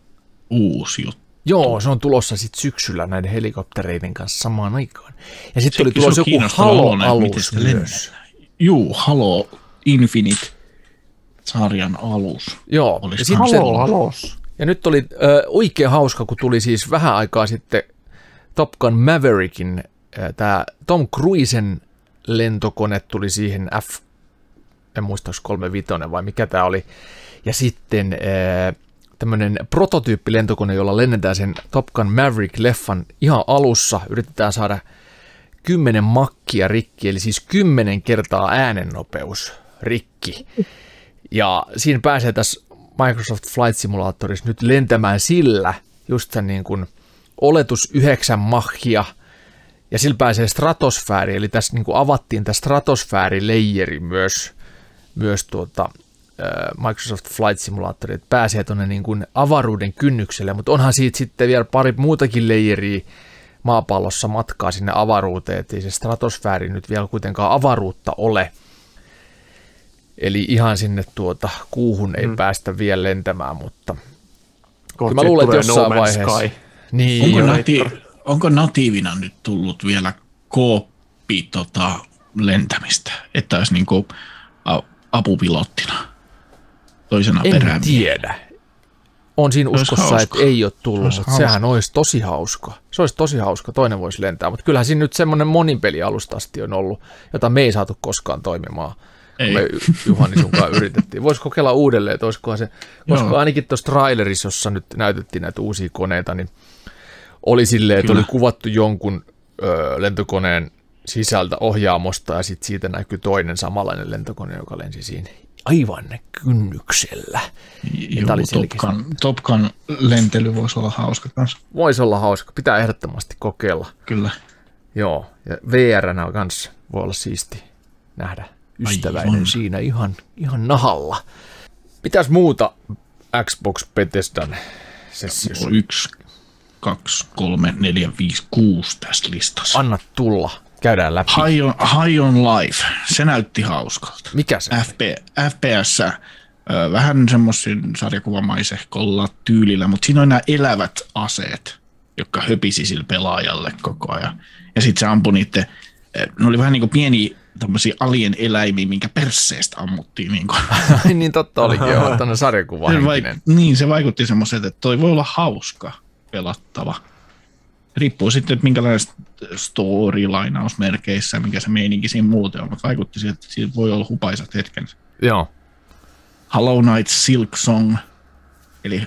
uusi juttu? Joo, se on tulossa sitten syksyllä näiden helikoptereiden kanssa samaan aikaan. Ja sitten oli tulossa joku Halo-alus myös. Juu, Halo Infinite-sarjan alus. Joo, Halo-alus. Ja nyt oli oikein hauska, kun tuli siis vähän aikaa sitten Top Gun Maverickin, tämä Tom Cruisen lentokone tuli siihen en muista, 35 vai mikä tämä oli, ja sitten tämmöinen prototyyppilentokone, jolla lennetään sen Top Gun Maverick-leffan ihan alussa, yritetään saada 10 makkia rikki, eli siis 10 kertaa äänennopeus rikki, ja siinä pääsee tässä Microsoft Flight Simulatorissa nyt lentämään sillä just sen niin kuin oletus 9 mahkia, ja sillä pääsee stratosfääri, eli tässä niin kuin avattiin tämä stratosfäärileijeri myös Microsoft Flight Simulator, että pääsee tuonne niin kuin avaruuden kynnykselle, mutta onhan siitä sitten vielä pari muutakin leijeriä maapallossa matkaa sinne avaruuteen, ettei se stratosfääri nyt vielä kuitenkaan avaruutta ole. Eli ihan sinne kuuhun ei päästä vielä lentämään, mutta kohti mä luulen, että jossain vaiheessa. Niin, onko natiivina nyt tullut vielä kooppi lentämistä, että olisi niin kuin apupilottina toisena perään? En tiedä. On siinä uskossa, että ei ole tullut. Sehän olisi tosi hauska. Se olisi tosi hauska, toinen voisi lentää, mutta kyllähän siinä nyt semmoinen moninpelialusta asti on ollut, jota me ei saatu koskaan toimimaan, kun me Juhani sunkaan yritettiin. Voisi kokeilla uudelleen, että olisikohan se, koska ainakin tuossa trailerissa, jossa nyt näytettiin näitä uusia koneita, niin oli silleen, että oli kuvattu jonkun lentokoneen sisältä ohjaamosta, ja sitten siitä näkyy toinen samanlainen lentokone, joka lensi siinä aivan kynnyksellä. Top Gun -lentely voisi olla hauska kanssa. Voisi olla hauska, pitää ehdottomasti kokeilla. Kyllä. Joo, ja VR-nä kanssa voi olla siisti nähdä ystäväinen siinä ihan nahalla. Mitäs muuta Xbox Bethesdan sessiossa? 1, 2, 3, 4, 5, 6 tässä listassa. Anna tulla. Käydään läpi. High on Life. Se näytti hauskalta. Mikä se? FPS. Vähän semmoisen sarjakuvamaisehkolla tyylillä, mutta siinä on nämä elävät aseet, jotka höpisi sille pelaajalle koko ajan. Ja sitten se ampui niiden, ne oli vähän niin kuin pieniä tämmöisiä alien-eläimiä, minkä perseestä ammuttiin. Niin totta olikin jo, tuonne sarjakuvahenkinen. Niin, se vaikutti semmoiselta, että toi voi olla hauska pelattava. Riippuu sitten, että minkälainen story-lainausmerkeissä, mikä se meininki siinä muuten on, mutta vaikutti siihen, että siinä voi olla hupaisat hetkensä. Joo. Hollow Knight Silk Song, eli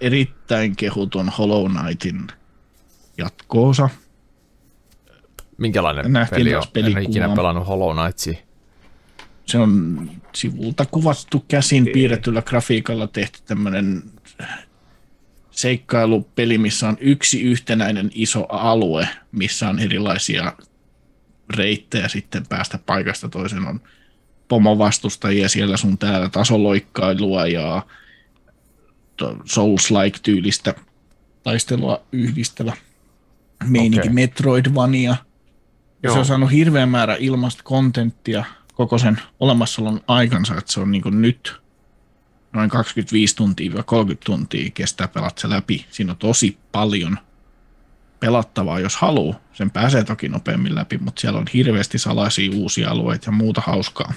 erittäin kehuton Hollow Knightin jatkoosa. Minkälainen peli on? En ikinä pelannut Hollow Knightsia. Se on sivulta kuvattu, käsin piirrettyllä grafiikalla tehty tämmöinen seikkailupeli, missä on yksi yhtenäinen iso alue, missä on erilaisia reittejä sitten päästä paikasta toiseen. On pomovastustajia siellä sun täällä, tasoloikkailua ja Souls-like-tyylistä taistelua yhdistellä. meininki, okay. Metroidvania. Ja se on saanut hirveän määrä ilmaista kontenttia koko sen olemassaolon aikansa, että se on niin kuin nyt noin 25-30 tuntia kestää pelat se läpi. Siinä on tosi paljon pelattavaa, jos haluaa. Sen pääsee toki nopeammin läpi, mutta siellä on hirveästi salaisia uusia alueita ja muuta hauskaa.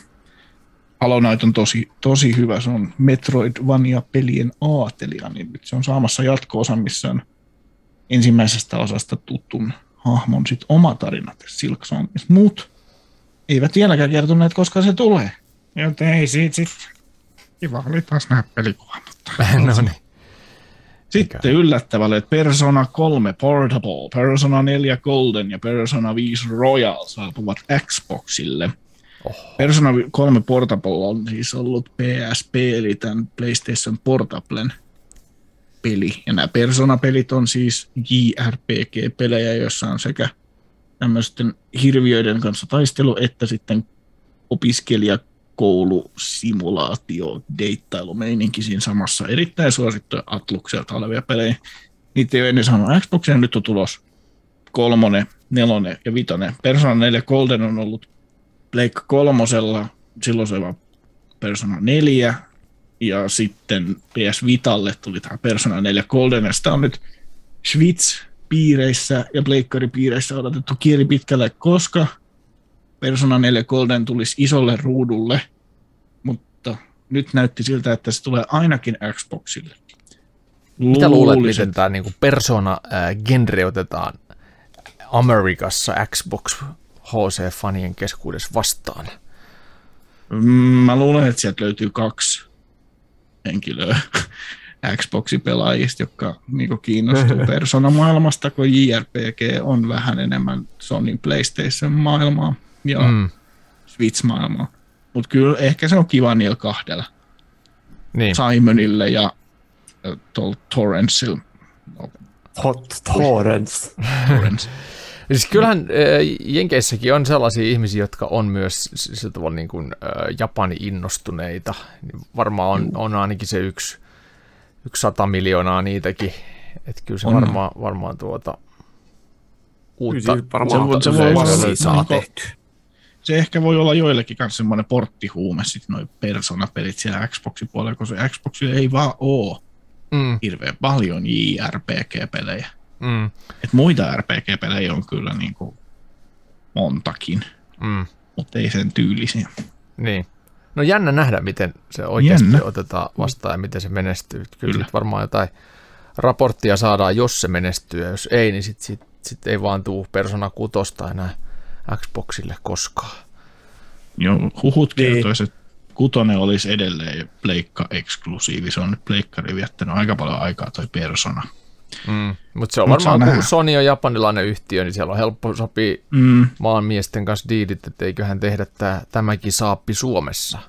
Hollow Knight on tosi, tosi hyvä. Se on Metroidvania-pelien aatelija. Niin nyt se on saamassa jatko-osan, missä on ensimmäisestä osasta tutun hahmon sit oma tarina tässä Silksongissa. Mut eivät vieläkään kertoneet, koska se tulee. Joten ei siitä sitten. Kiva oli taas nähdä pelikuva, mutta... No niin. Sitten yllättävä oli, että Persona 3 Portable, Persona 4 Golden ja Persona 5 Royal saapuvat Xboxille. Persona 3 Portable on siis ollut PSP, eli tämän PlayStation Portablen peli. Ja nämä Persona-pelit on siis JRPG-pelejä, joissa on sekä tämmöisten hirviöiden kanssa taistelu, että sitten opiskelijakoulusimulaatio, deittailumeininki siinä samassa. Erittäin suosittuja Atlukselta olevia pelejä. Niitä ei ole ennen saanut Xboxia, nyt on tulos 3, 4 ja 5. Persona 4 Golden on ollut Pleikka 3:lla, silloin se vaan Persona 4, ja sitten PS Vitalle tuli tämä Persona 4 Golden, ja sitä on nyt Switch-piireissä ja pleikkaripiireissä odotettu kieli pitkälle, koska Persona 4 Golden tulisi isolle ruudulle, mutta nyt näytti siltä, että se tulee ainakin Xboxille. Mitä luulet, miten tämä niinku Persona-genre otetaan Amerikassa Xbox HC-fanien keskuudessa vastaan? Mä luulen, että sieltä löytyy 2 henkilöä Xbox-pelaajista, jotka niinku kiinnostuu Persona-maailmasta, kun JRPG on vähän enemmän Sonyn PlayStation-maailmaa ja Switch-maailmaa. Mutta kyllä ehkä se on kiva niillä 2. Niin. Simonille ja Torrensille. No. Hot Torrents. Siis kyllähän Jenkeissäkin on sellaisia ihmisiä, jotka on myös sillä tavalla niin kuin Japani-innostuneita. Varmaan on ainakin se 100 miljoonaa niitäkin. Että kyllä se varmaan tuota uutta yleisöä tehty. Se ehkä voi olla joillekin kanssa semmoinen porttihuume, sitten noi Persona-pelit siellä Xboxin puolella, kun se Xboxilla ei vaan ole hirveän paljon JRPG-pelejä. Et muita RPG-pelejä on kyllä niinku montakin, mutta ei sen tyylisiä. Niin. No jännä nähdä, miten se oikeasti otetaan vastaan ja miten se menestyy. Kyllä. Varmaan jotain raporttia saadaan, jos se menestyy, ja jos ei, niin sit ei vaan tule Persona 6:sta enää Xboxille koskaan. Joo, huhut kertoisi, että 6 olisi edelleen pleikka-eksklusiivi. Se on nyt pleikkari viettänyt aika paljon aikaa toi Persona. Mutta se on varmaan, kun Sony on japanilainen yhtiö, niin siellä on helppo sopia maanmiesten kanssa diidit, että eiköhän tehdä tämäkin saappi Suomessa.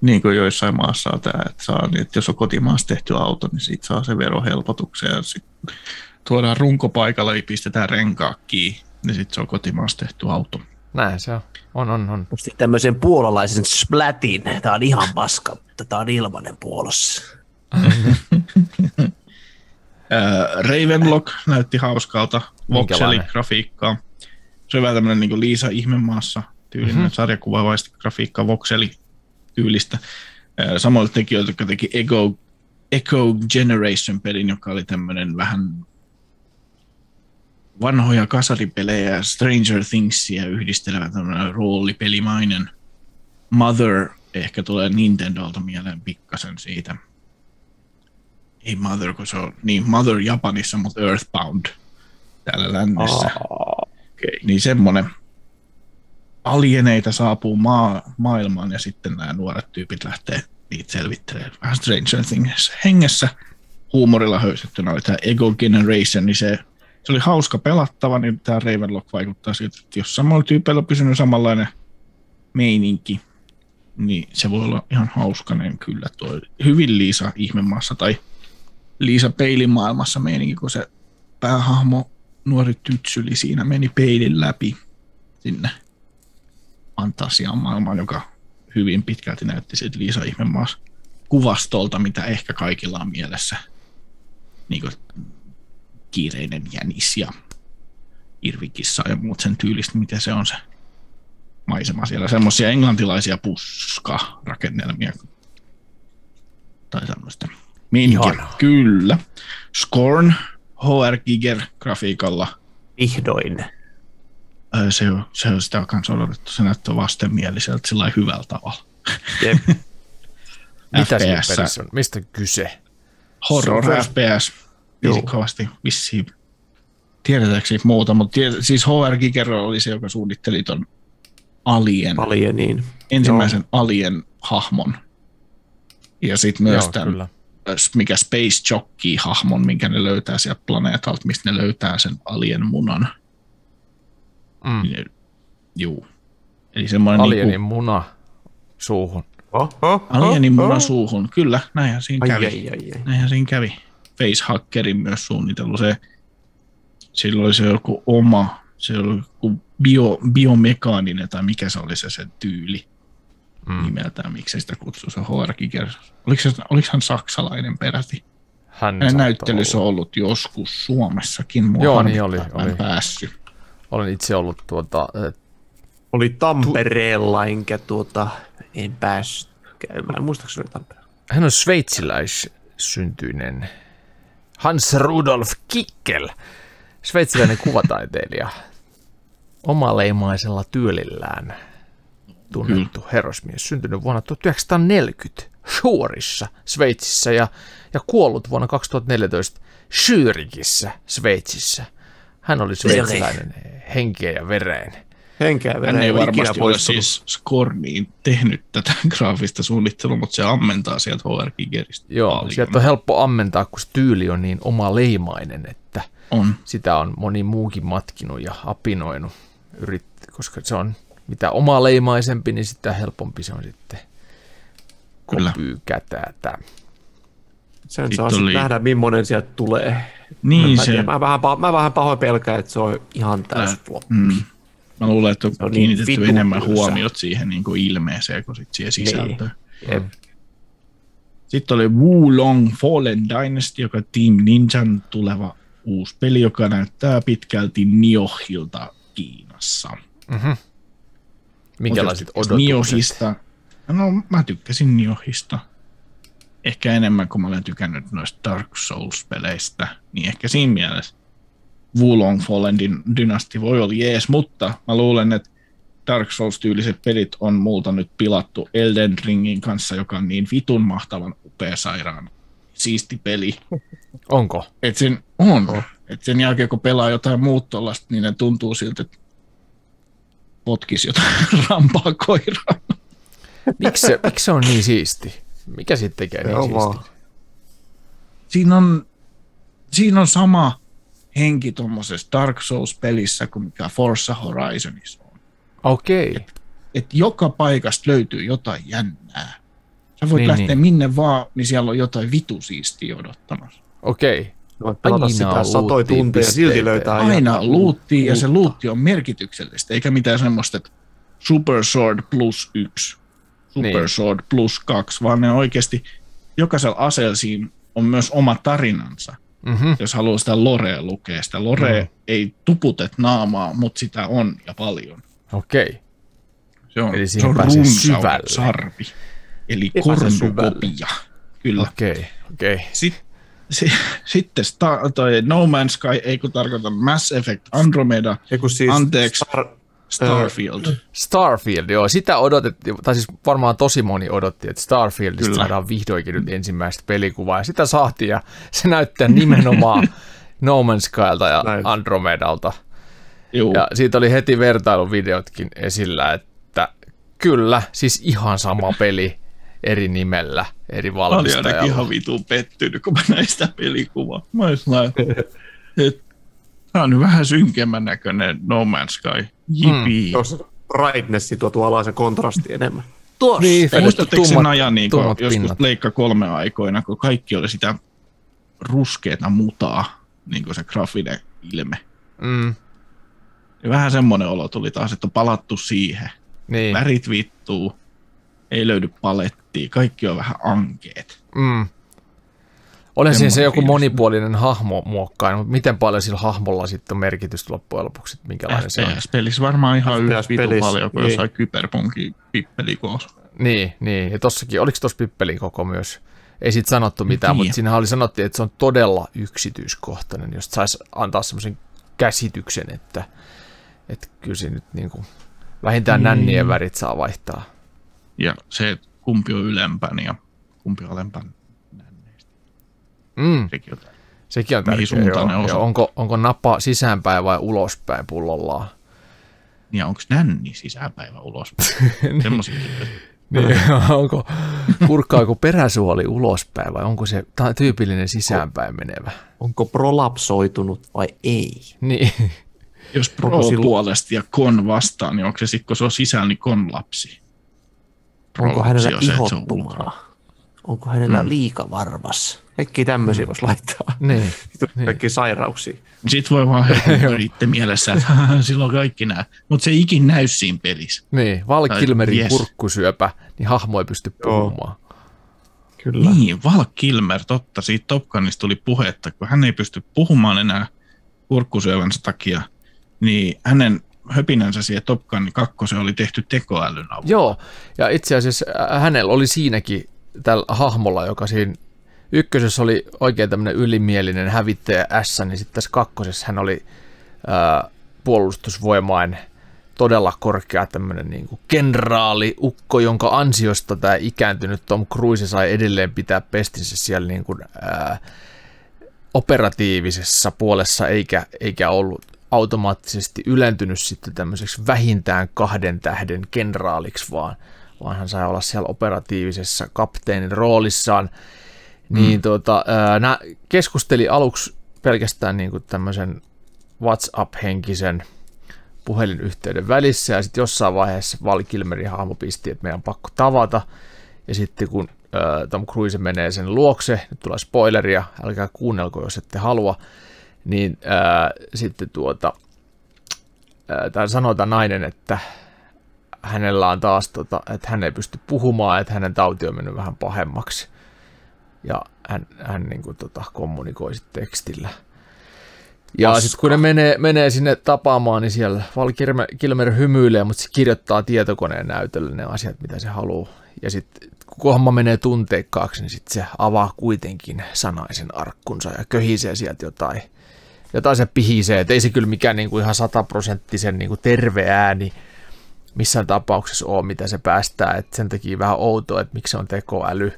Niin kuin joissain maassa on tämä, että, että jos on kotimaassa tehty auto, niin siitä saa sen verohelpotuksen ja sitten tuodaan runkopaikalla ja pistetään renkaa kiinni, niin sitten se on kotimaassa tehty auto. Näin se on. On. Sitten tämmöisen puolalaisen splatin, tämä on ihan paska, mutta tämä on ilmanen Puolassa. Ravenlock näytti hauskalta voxeli-grafiikkaa. Se on vähän tämmöinen niin kuin Liisa Ihmemaassa tyylinen sarjakuvaavaista grafiikkaa voxeli-tyylistä. Samoilta tekijöiltä, jotka teki Echo Generation-pelin, joka oli tämmöinen vähän vanhoja kasaripelejä ja Stranger Thingsia yhdistelevä tämmöinen roolipelimainen. Mother ehkä tulee Nintendolta mieleen pikkasen siitä. Ei Mother, kun se on niin Mother Japanissa, mutta Earthbound täällä lännessä. Okay. Niin semmoinen alieneita saapuu maailmaan ja sitten nämä nuoret tyypit lähtee niitä selvittelemään vähän Stranger Things hengessä. Huumorilla höystettynä oli tämä Ego Generation, niin se oli hauska pelattava, niin tämä Ravenlock vaikuttaa siltä, että jos samalla tyypeillä on pysynyt samanlainen meininki, niin se voi olla ihan hauskainen kyllä tuo hyvin Liisa Ihmemaassa tai Liisa Peilin maailmassa meininki, kun se päähahmo, nuori tytsyli, siinä meni peilin läpi sinne fantasian maailmaan, joka hyvin pitkälti näytti siitä Liisa Ihmemaassa kuvastolta, mitä ehkä kaikilla on mielessä. Niin kuin kiireinen jänis ja irvikissa ja muut sen tyylistä, mitä se on se maisema siellä. Semmoisia englantilaisia puskarakennelmia tai semmoista. Minkä? Kyllä. Scorn HR Giger-grafiikalla. Vihdoin. Se on sitä kanssa odotettu. Se näyttää vastenmieliseltä sillä hyvällä tavalla. Jep. Mitä se on? Mistä kyse? Horror FPS. Kovasti vissiin. Tiedetäänkö siitä muuta, mutta siis HR Giger oli se, joka suunnitteli ton Alieniin. Ensimmäisen Alien-hahmon. Ja sitten myös tämän, mikä Space Jockey-hahmon, minkä ne löytää sieltä planeetalta, mistä ne löytää sen Alien-munan. Mm. Juu. Eli semmoinen Alienin niinku muna suuhun. Alienin muna suuhun, kyllä, näinhän siinä kävi. Ai. Näinhän siinä kävi. Facehackerin myös suunnitellut se. Silloin se joku oma, se oli joku biomekaaninen tai mikä se oli se tyyli nimeltään, miksi sitä kutsui se HR Giger. Oliko hän saksalainen peräti? Hänen näyttelyssä on ollut joskus Suomessakin. Joo, niin oli. Päässyt. Olen itse ollut oli Tampereella, enkä en päässyt käymään. Muistaakseni Tampereella. Hän on sveitsiläissyntyinen Hans Rudolf Kickel. Sveitsiläinen kuvataiteilija, omaleimaisella tyylillään tunnettu herrasmies, syntynyt vuonna 1940 Schuurissa, Sveitsissä, ja kuollut vuonna 2014 Zürichissä, Sveitsissä. Hän oli sveitsiläinen henkeä ja vereen. Hän ei varmasti ole siis Scorniin tehnyt tätä graafista suunnittelua, mutta se ammentaa sieltä HR Gigeristä. Joo, sieltä on helppo ammentaa, kun se tyyli on niin omaleimainen, että sitä on moni muukin matkinut ja apinoinut, koska se on mitä omaleimaisempi, niin sitä helpompi se on sitten kopyykätätä. Sen saa sitten nähdä, millainen sieltä tulee. Niin mä vähän pahoin pelkään, että se on ihan täys floppi. Mä luulen, että on kiinnitetty niin enemmän huomiot siihen niin kuin ilmeeseen kuin sit siihen sisältöön. Sitten oli Wulong Fallen Dynasty, joka Team Ninjan tuleva uusi peli, joka näyttää pitkälti Niohilta Kiinassa. Mm-hmm. Minkälaiset odotukset? Niohista. No, mä tykkäsin Niohista. Ehkä enemmän kuin mä olen tykännyt noista Dark Souls-peleistä, niin ehkä siinä mielessä Wulong Fallen Dynasty voi olla jees, mutta mä luulen, että Dark Souls-tyyliset pelit on multa nyt pilattu Elden Ringin kanssa, joka on niin vitun mahtavan upea sairaan siisti peli. Onko? Et sen on. Et sen jälkeen, kun pelaa jotain muut tuollaista, niin ne tuntuu siltä, että potkisi jotain rampaa koiraan. Miksi se on niin siisti? Mikä siitä tekee se niin siisti? Siinä on sama henki tuommoisessa Dark Souls-pelissä kuin mikä Forza Horizonissa on. Okei. Okay. Et joka paikasta löytyy jotain jännää. Sä voit lähteä minne vaan, niin siellä on jotain vitusiistiä odottamassa. Okei. No, aina sitä 100 tuntia silti löytää. Aina luuttia, ja se luutti on merkityksellistä, eikä mitään semmoista, että Super Sword plus 1, Super Sword plus 2, vaan ne oikeasti, jokaisella aseella siinä on myös oma tarinansa. Mm-hmm. Jos haluaa sitä lorea lukea, sitä lorea ei tuputet naamaa, mutta sitä on ja paljon. Okei. Se on runsauden sarvi. Eli kornukopia. Kyllä. Okei. Sitten No Man's Sky, ei kun tarkoita Mass Effect, Andromeda, Starfield. Starfield, joo. Sitä odotettiin, tai siis varmaan tosi moni odotti, että Starfieldista saadaan vihdoinkin nyt ensimmäistä pelikuvaa. Ja sitä saatiin, ja se näyttää nimenomaan No Man's Skylta ja Andromedalta. Juu. Ja siitä oli heti vertailuvideotkin esillä, että kyllä, siis ihan sama peli. Eri nimellä, eri valmistajalla. Mä olin ihan vitun pettynyt, kun mä näin sitä pelikuvaa. Mä olisin että tää on vähän synkemmän näköinen No Man's Sky. Jipii. Tuossa brightnessi tuotu alaisen kontrasti enemmän. Tuossa. Niin, muistatteko sen ajan niin joskus Pleikka 3 aikoina, kun kaikki oli sitä ruskeata mutaa, niin kuin se graafinen ilme. Mm. Vähän semmoinen olo tuli taas, että on palattu siihen. Niin. Värit vittuu. Ei löydy palettia, kaikki on vähän ankeet. Mm. Olen siis se joku monipuolinen hahmo muokkainen, mutta miten paljon sillä hahmolla sitten on merkitystä loppujen lopuksi, minkälainen se on? FPS-pelissä varmaan ihan vitun paljon, kun jossain Cyberpunkin pippelikoossa. Niin, ja tossakin, oliko tuossa pippelikoko myös? Ei siitä sanottu mitään, mutta siinähän oli sanottiin, että se on todella yksityiskohtainen, jos saisi antaa semmoisen käsityksen, että kyllä se nyt niin kuin vähintään nännien värit saa vaihtaa. Ja se, kumpi on ylempän ja kumpi on alempän. Sekin on tärkeä. Onko napa sisäänpäin vai ulospäin pullollaan? Ja onko nänni sisäänpäin vai ulospäin? Onko kurkkaako peräsuoli ulospäin vai onko se tyypillinen sisäänpäin menevä? Onko prolapsoitunut vai ei? Niin. Jos pro puolesta ja kon vastaan, niin onko se sitten, kun se on sisällä, niin kon lapsi? Onko hänellä ihottumaa? Onko hänellä liikavarvas? Kaikki tämmöisiä voisi laittaa. Niin. Kaikki sairauksia. Sitten voi vaan yrittää mielessä, että silloin kaikki nämä. Mutta se ei ikin näy siinä pelissä. Niin, Val Kilmerin kurkkusyöpä, niin hahmo ei pysty puhumaan. Kyllä. Niin, Val Kilmer, totta. Siitä Top Gunista tuli puhetta, kun hän ei pysty puhumaan enää kurkkusyövänsä takia, niin hänen höpinänsä siihen Top Gun 2 oli tehty tekoälyn avulla. Joo, ja itse asiassa hänellä oli siinäkin tällä hahmolla, joka siinä ykkösessä oli oikein tämmöinen ylimielinen hävittäjä S, niin sitten tässä kakkosessa hän oli puolustusvoimain todella korkea tämmöinen niin kuin kenraaliukko, jonka ansiosta tämä ikääntynyt Tom Cruise sai edelleen pitää pestinsä siellä niin kuin, operatiivisessa puolessa, eikä ollut automaattisesti ylentynyt sitten tämmöiseksi vähintään 2 tähden kenraaliksi, vaan hän sai olla siellä operatiivisessa kapteenin roolissaan. Niin nämä keskusteli aluksi pelkästään niin kuin tämmöisen WhatsApp-henkisen puhelinyhteyden välissä, ja sitten jossain vaiheessa Val Kilmerin hahmo pisti, että meidän on pakko tavata, ja sitten kun Tom Cruise menee sen luokse, nyt tulee spoileria, älkää kuunnelko, jos ette halua, niin sitten täällä sanotaan nainen, että hänellä on taas, että hän ei pysty puhumaan, että hänen tauti on mennyt vähän pahemmaksi. Ja hän niin kuin, kommunikoi sitten tekstillä. Ja sitten kun ne menee sinne tapaamaan, niin siellä Val Kilmer hymyilee, mutta se kirjoittaa tietokoneen näytölle ne asiat, mitä se haluaa. Ja sitten kun homma menee tunteikkaaksi, niin sitten se avaa kuitenkin sanaisen arkkunsa ja köhisee sieltä jotain se pihisee. Et ei se kyllä mikään niin kuin ihan 100% niin kuin terve ääni missään tapauksessa ole, mitä se päästää. Et sen takia vähän outoa, että miksi se on tekoäly.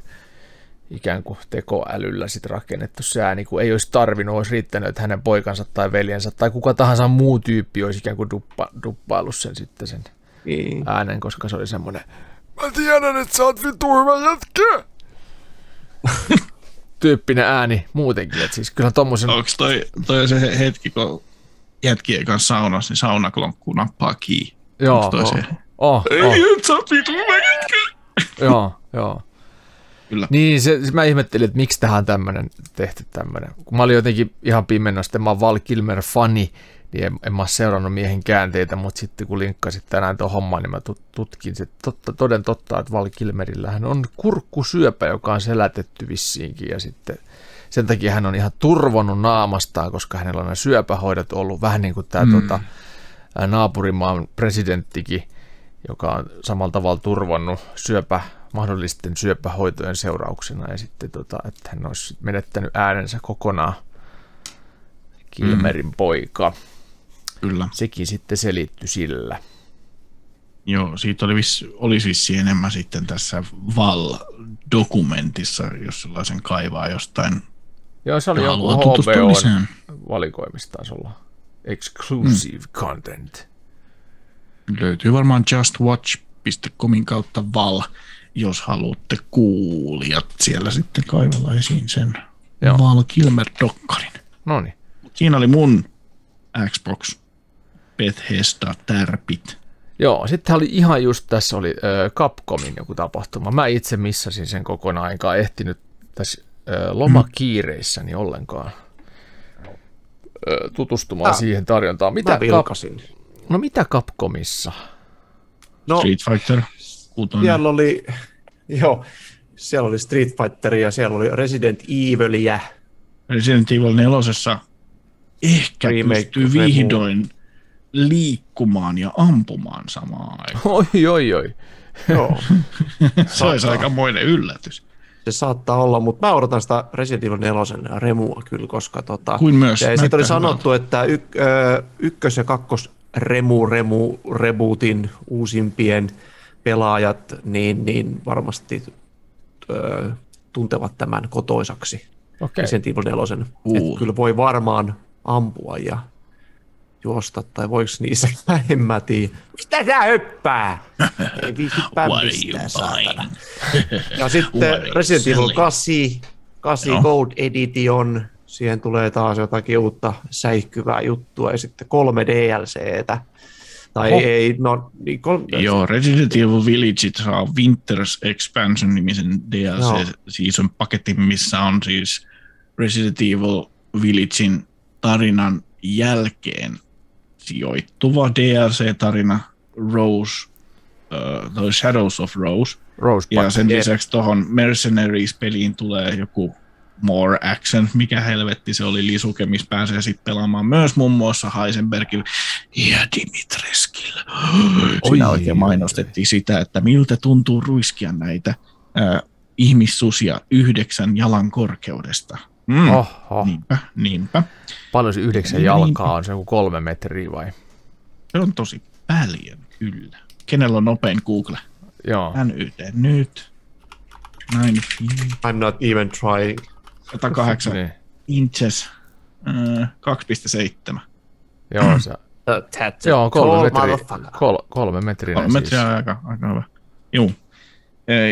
Ikään kuin tekoälyllä sit rakennettu sääni, kun ei olisi tarvinnut, olisi riittänyt, että hänen poikansa tai veljensä tai kuka tahansa muu tyyppi olisi ikään kuin duppaillut sen äänen, koska se oli semmoinen mä tiedän, että sä oot vittu hyvä jätkä! Tyyppinen ääni muutenkin, että siis kyllä tommosen... Onko toi se hetki, kun jätkien kanssa saunassa, niin saunaklonkku nappaa kiinni? Joo, ei, et sä oot vittu hyvä jätkä! Joo. Kyllä. Niin, mä ihmettelin, että miksi tähän on tehty tämmöinen. Kun mä olin jotenkin ihan pimennon, sitten mä oon Val Kilmer-fani, niin en mä seurannut miehen käänteitä, mutta sitten kun linkkasit tänään tuon homman, niin mä tutkin se toden totta, että Val Kilmerillähän on kurkkusyöpä, joka on selätetty vissiinkin, ja sitten sen takia hän on ihan turvonnut naamastaan, koska hänellä on nämä syöpähoidot ollut, vähän niin kuin tämä naapurimaan presidenttikin, joka on samalla tavalla turvannut mahdollisten syöpähoitojen seurauksena, ja sitten, että hän olisi menettänyt äänensä kokonaan, Kilmerin poika. Kyllä. Sekin sitten selittyi sillä. Joo, siitä oli vissi enemmän sitten tässä Val-dokumentissa, jos sellaisen kaivaa jostain. Joo, se oli joku HBO:n valikoimistasolla. Exclusive content. Löytyy varmaan justwatch.comin kautta Val, jos haluatte kuulijat, siellä sitten kaivella esiin sen Val Kilmer-dokkarin. Noniin. Siinä oli mun Xbox Bethesda-tärpit. Joo, sitten oli ihan just tässä oli Capcomin joku tapahtuma. Mä itse missasin sen kokonaan, enkä ehtinyt tässä lomakiireissäni ollenkaan tutustumaan siihen tarjontaan. Mitä vilkasin. No mitä Capcomissa? No, Street Fighter. Siellä oli, Siellä oli Street Fighteria, siellä oli Resident Evilia. Resident Evil 4 ehkä remake, pystyy vihdoin liikkumaan ja ampumaan samaan aikaan. Oi. Joo. Se olisi aikamoinen yllätys. Se saattaa olla, mutta mä odotan sitä Resident Evil 4 remua kyllä, koska... Kuin myös. Ja siitä oli sanottu, että ykkös- ja kakkosrebootin uusimpien pelaajat niin varmasti tuntevat tämän kotoisaksi. Okay. Resident Evil 4. Kyllä voi varmaan ampua ja juosta, tai voiko niissä mähemmätiin? Mistä sä höppää? Ei viihdypää mistään, saatana. Ja sitten Resident Evil 8 no. Gold Edition. Siihen tulee taas jotakin uutta säihkyvää juttua. Ja sitten 3 DLCtä. Tai ei, no... Niin joo, Resident Evil Village saa Winter's Expansion-nimisen DLC-season-paketin, missä on siis Resident Evil Villagein tarinan jälkeen sijoittuva DLC-tarina Rose, The Shadows of Rose ja sen lisäksi tuohon Mercenaries-peliin tulee joku More Action, mikä helvetti se oli lisuke, missä pääsee sitten pelaamaan myös muun muassa Heisenbergillä ja Dimitrescillä. Siinä oikein mainostettiin sitä, että miltä tuntuu ruiskia näitä ihmissusia 9 jalan korkeudesta. Mm. Oho. Niinpä. Paljon se 9 jalkaa on, se on 3 metriä vai? Se on tosi paljon, kyllä. Kenellä on nopein Google? Joo. NYT nyt. Näin. I'm not even trying. 108 inches. 2,7. Joo, se. Joo, 3 metriä. 3 metriä on aika hyvä. Joo.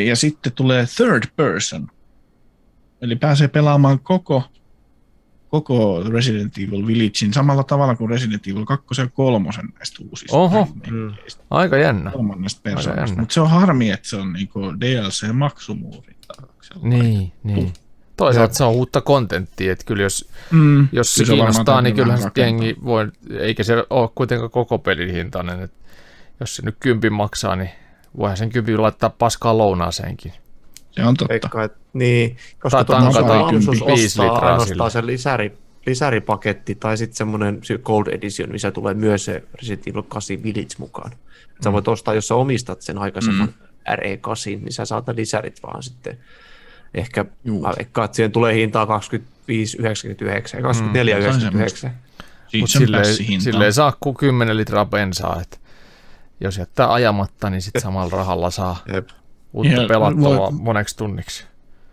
Ja sitten tulee third person. Eli pääsee pelaamaan koko Resident Evil Villagein samalla tavalla kuin Resident Evil 2 ja 3 näistä uusista. Oho, aika jännä. Mutta se on harmi, että se on niinku DLC-maksumuurin taakse. Niin. Toisaalta se on uutta kontenttia, että kyllä jos se kiinnostaa, niin kyllähän se jengi voi, eikä se ole kuitenkaan koko pelin hintainen. Et jos se nyt 10 maksaa, niin voihan sen 10 laittaa paskaa lounaaseenkin. Se on totta. Koska mahdollisuus ostaa ainoastaan se lisäripaketti tai sitten semmoinen Gold Edition, missä tulee myös se Resident Evil 8 Village mukaan. Sä voit ostaa, jos sä omistat sen aikaisemman RE8, niin sä saat lisärit vaan sitten. Ehkä mä veikkaan, että siihen tulee hintaa 25,99 ja 24,99. Mutta sille ei saa kuin 10 litraa bensaa. Et jos jättää ajamatta, niin sitten samalla rahalla saa... uutta pelattavaa moneksi tunniksi.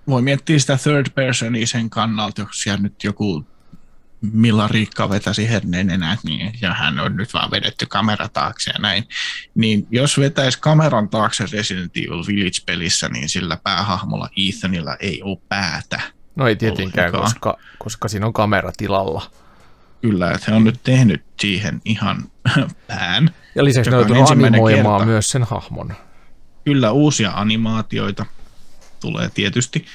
Voi miettiä sitä third personia sen kannalta, jos siellä nyt joku Milla Riikka vetäisi herneen enää, niin, ja hän on nyt vaan vedetty kamera taakse ja näin. Niin jos vetäisi kameran taakse Resident Evil Village-pelissä, niin sillä päähahmolla Ethanilla ei ole päätä. No ei tietenkään, koska siinä on kamera tilalla. Kyllä, että he on nyt tehnyt siihen ihan pään. Ja lisäksi ne joutuu animoimaan myös sen hahmon. Kyllä uusia animaatioita tulee tietysti,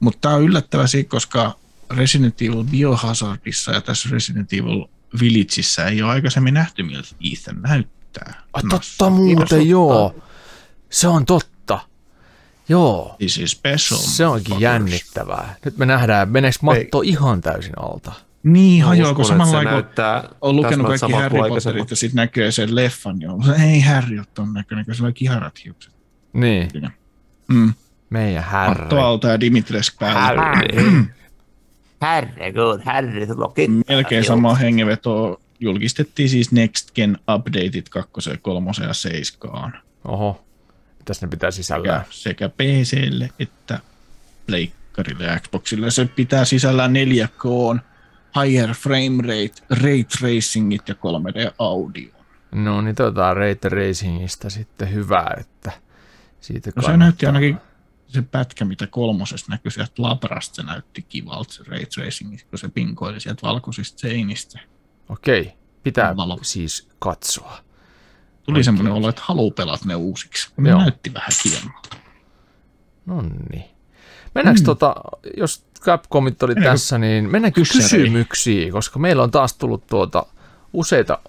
mutta tämä on yllättävää, koska Resident Evil Biohazardissa ja tässä Resident Evil Villageissa ei ole aikaisemmin nähty, miltä Ethan näyttää. Totta muuten, joo. Se on totta. Joo. Se onkin jännittävää. Nyt me nähdään, meneekö matto ihan täysin alta. Niin, hajoaa, kun samalla aikaa on lukenut kaikki Harry Potterit ja sitten näkee sen leffan, niin on, ei Harry ole ton näköinen, kun se on kiharat hiukset. Niin. Meidän Harry. Matto alta ja Dimitrescu päälle. Harry, melkein sama hengenveto julkistettiin siis Next Gen Updateit 2, 3 ja 7. Oho, mitäs ne pitää sisällään? Sekä PC:lle että pleikkarille ja Xboxille. Se pitää sisällään 4K:n. Higher frame rate, ray tracingit ja 3D-audio. No niin, ray tracingista sitten hyvää, että siitä kannattaa. No se näytti ainakin se pätkä, mitä 3 näkyi sieltä labrasta, se näytti kivalta se ray tracingista, kun se pinkoili sieltä valkoisista seinistä. Okei, pitää siis katsoa. Tuli semmoinen olo, että haluaa pelata ne uusiksi. Ne näytti vähän hienommalta. Nonni. Mennäänkö jos Capcomit oli tässä, niin mennäänkö kysymyksiin, koska meillä on taas tullut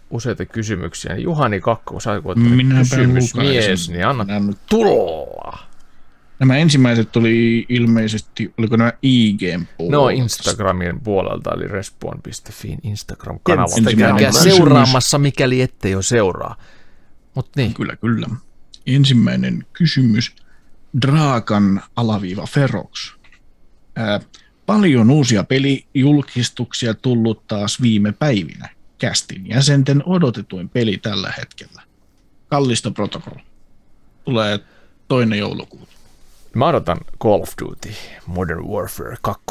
useita kysymyksiä. Juhani Kakko, saiko kysymysmies, niin anna tulla. Nämä ensimmäiset tuli ilmeisesti, oliko nämä IG:n puolelta? No Instagramin puolelta, eli Respawn.fin Instagram-kanavalta. Käykää seuraamassa, mikäli ette jo seuraa. Mut niin. Kyllä, kyllä. Ensimmäinen kysymys. Draakan _Ferox. Paljon uusia pelijulkistuksia tullut taas viime päivinä. Kästin jäsenten odotetuin peli tällä hetkellä. Callisto Protocol. Tulee 2. joulukuuta. Mä odotan Call of Duty Modern Warfare 2.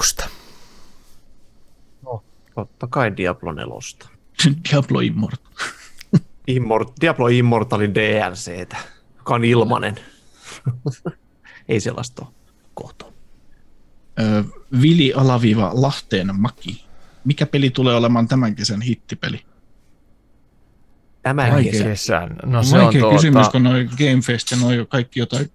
No, totta kai Diablo 4. Diablo Immortal. Diablo Immortalin DLCtä, joka on ilmanen. Ei sellaista ole kohta. Vili _ Lahteen Maki. Mikä peli tulee olemaan tämän kesän hittipeli? Tämän kesän? No, se on kysymys, kun noi Gamefest ja noi kaikki jotain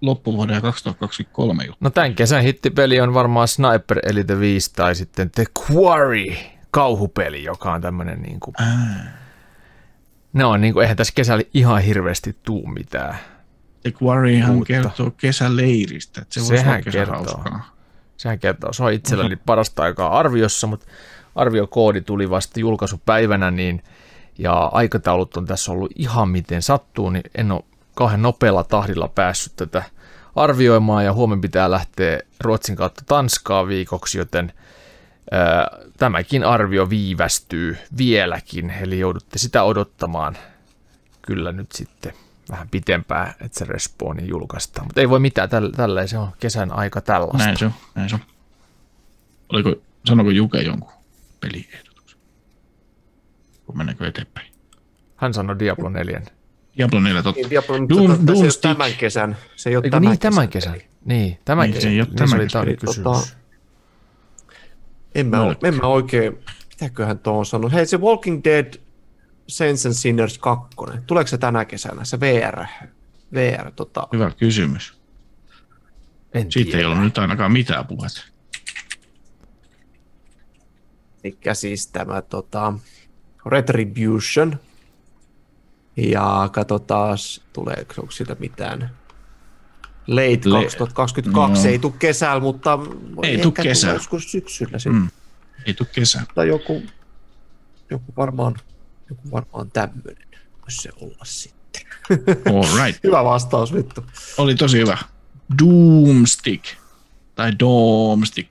loppuvuoden 2023 juttu. No tämän kesän hittipeli on varmaan Sniper Elite 5 tai sitten The Quarry kauhupeli, joka on tämmöinen niin kuin... No niin kuin, eihän tässä kesällä ihan hirveästi tuu mitään. The Quarryhan kertoo kesäleiristä, että se voi olla kesähauskaa. Sehän kertoo, se on itselläni parasta aikaa arviossa, mutta arviokoodi tuli vasta julkaisupäivänä, niin, ja aikataulut on tässä ollut ihan miten sattuu, niin en ole kauhean nopealla tahdilla päässyt tätä arvioimaan, ja huomenna pitää lähteä Ruotsin kautta Tanskaa viikoksi, joten tämäkin arvio viivästyy vieläkin, eli joudutte sitä odottamaan kyllä nyt sitten vähän pitempään, että se Respawni julkaistaan. Mutta ei voi mitään, tälleen se on kesän aika tällaista. Näin se on, näin se on. Sanoiko Juke jonkun peliehdotuksen? Kun mennäänkö eteenpäin? Hän sanoi Diablo 4. Diablo 4, totta. Niin, Doomstick. Tämän kesän. Se ei ole tämän, niin, tämän kesän. Niin, tämän kesän. Niin, se oli tämän kysymys. En mä oikein, mitäköhän tuo on sanonut. Hei, se Walking Dead Saints and Sinners 2, tuleeko se tänä kesänä, se VR Hyvä kysymys. Siitä ei ole nyt ainakaan mitään puhetta. Mikä siis tämä Retribution. Ja katsotaan, tuleeko siitä mitään. Late 2022, no. Ei tule kesällä, mutta ei ehkä tule joskus syksyllä sitten. Ei tule kesällä. Tai joku varmaan tämmöinen voisi se olla sitten. All right. Hyvä vastaus, vittu. Oli tosi hyvä. Doomstick tai Doomstick.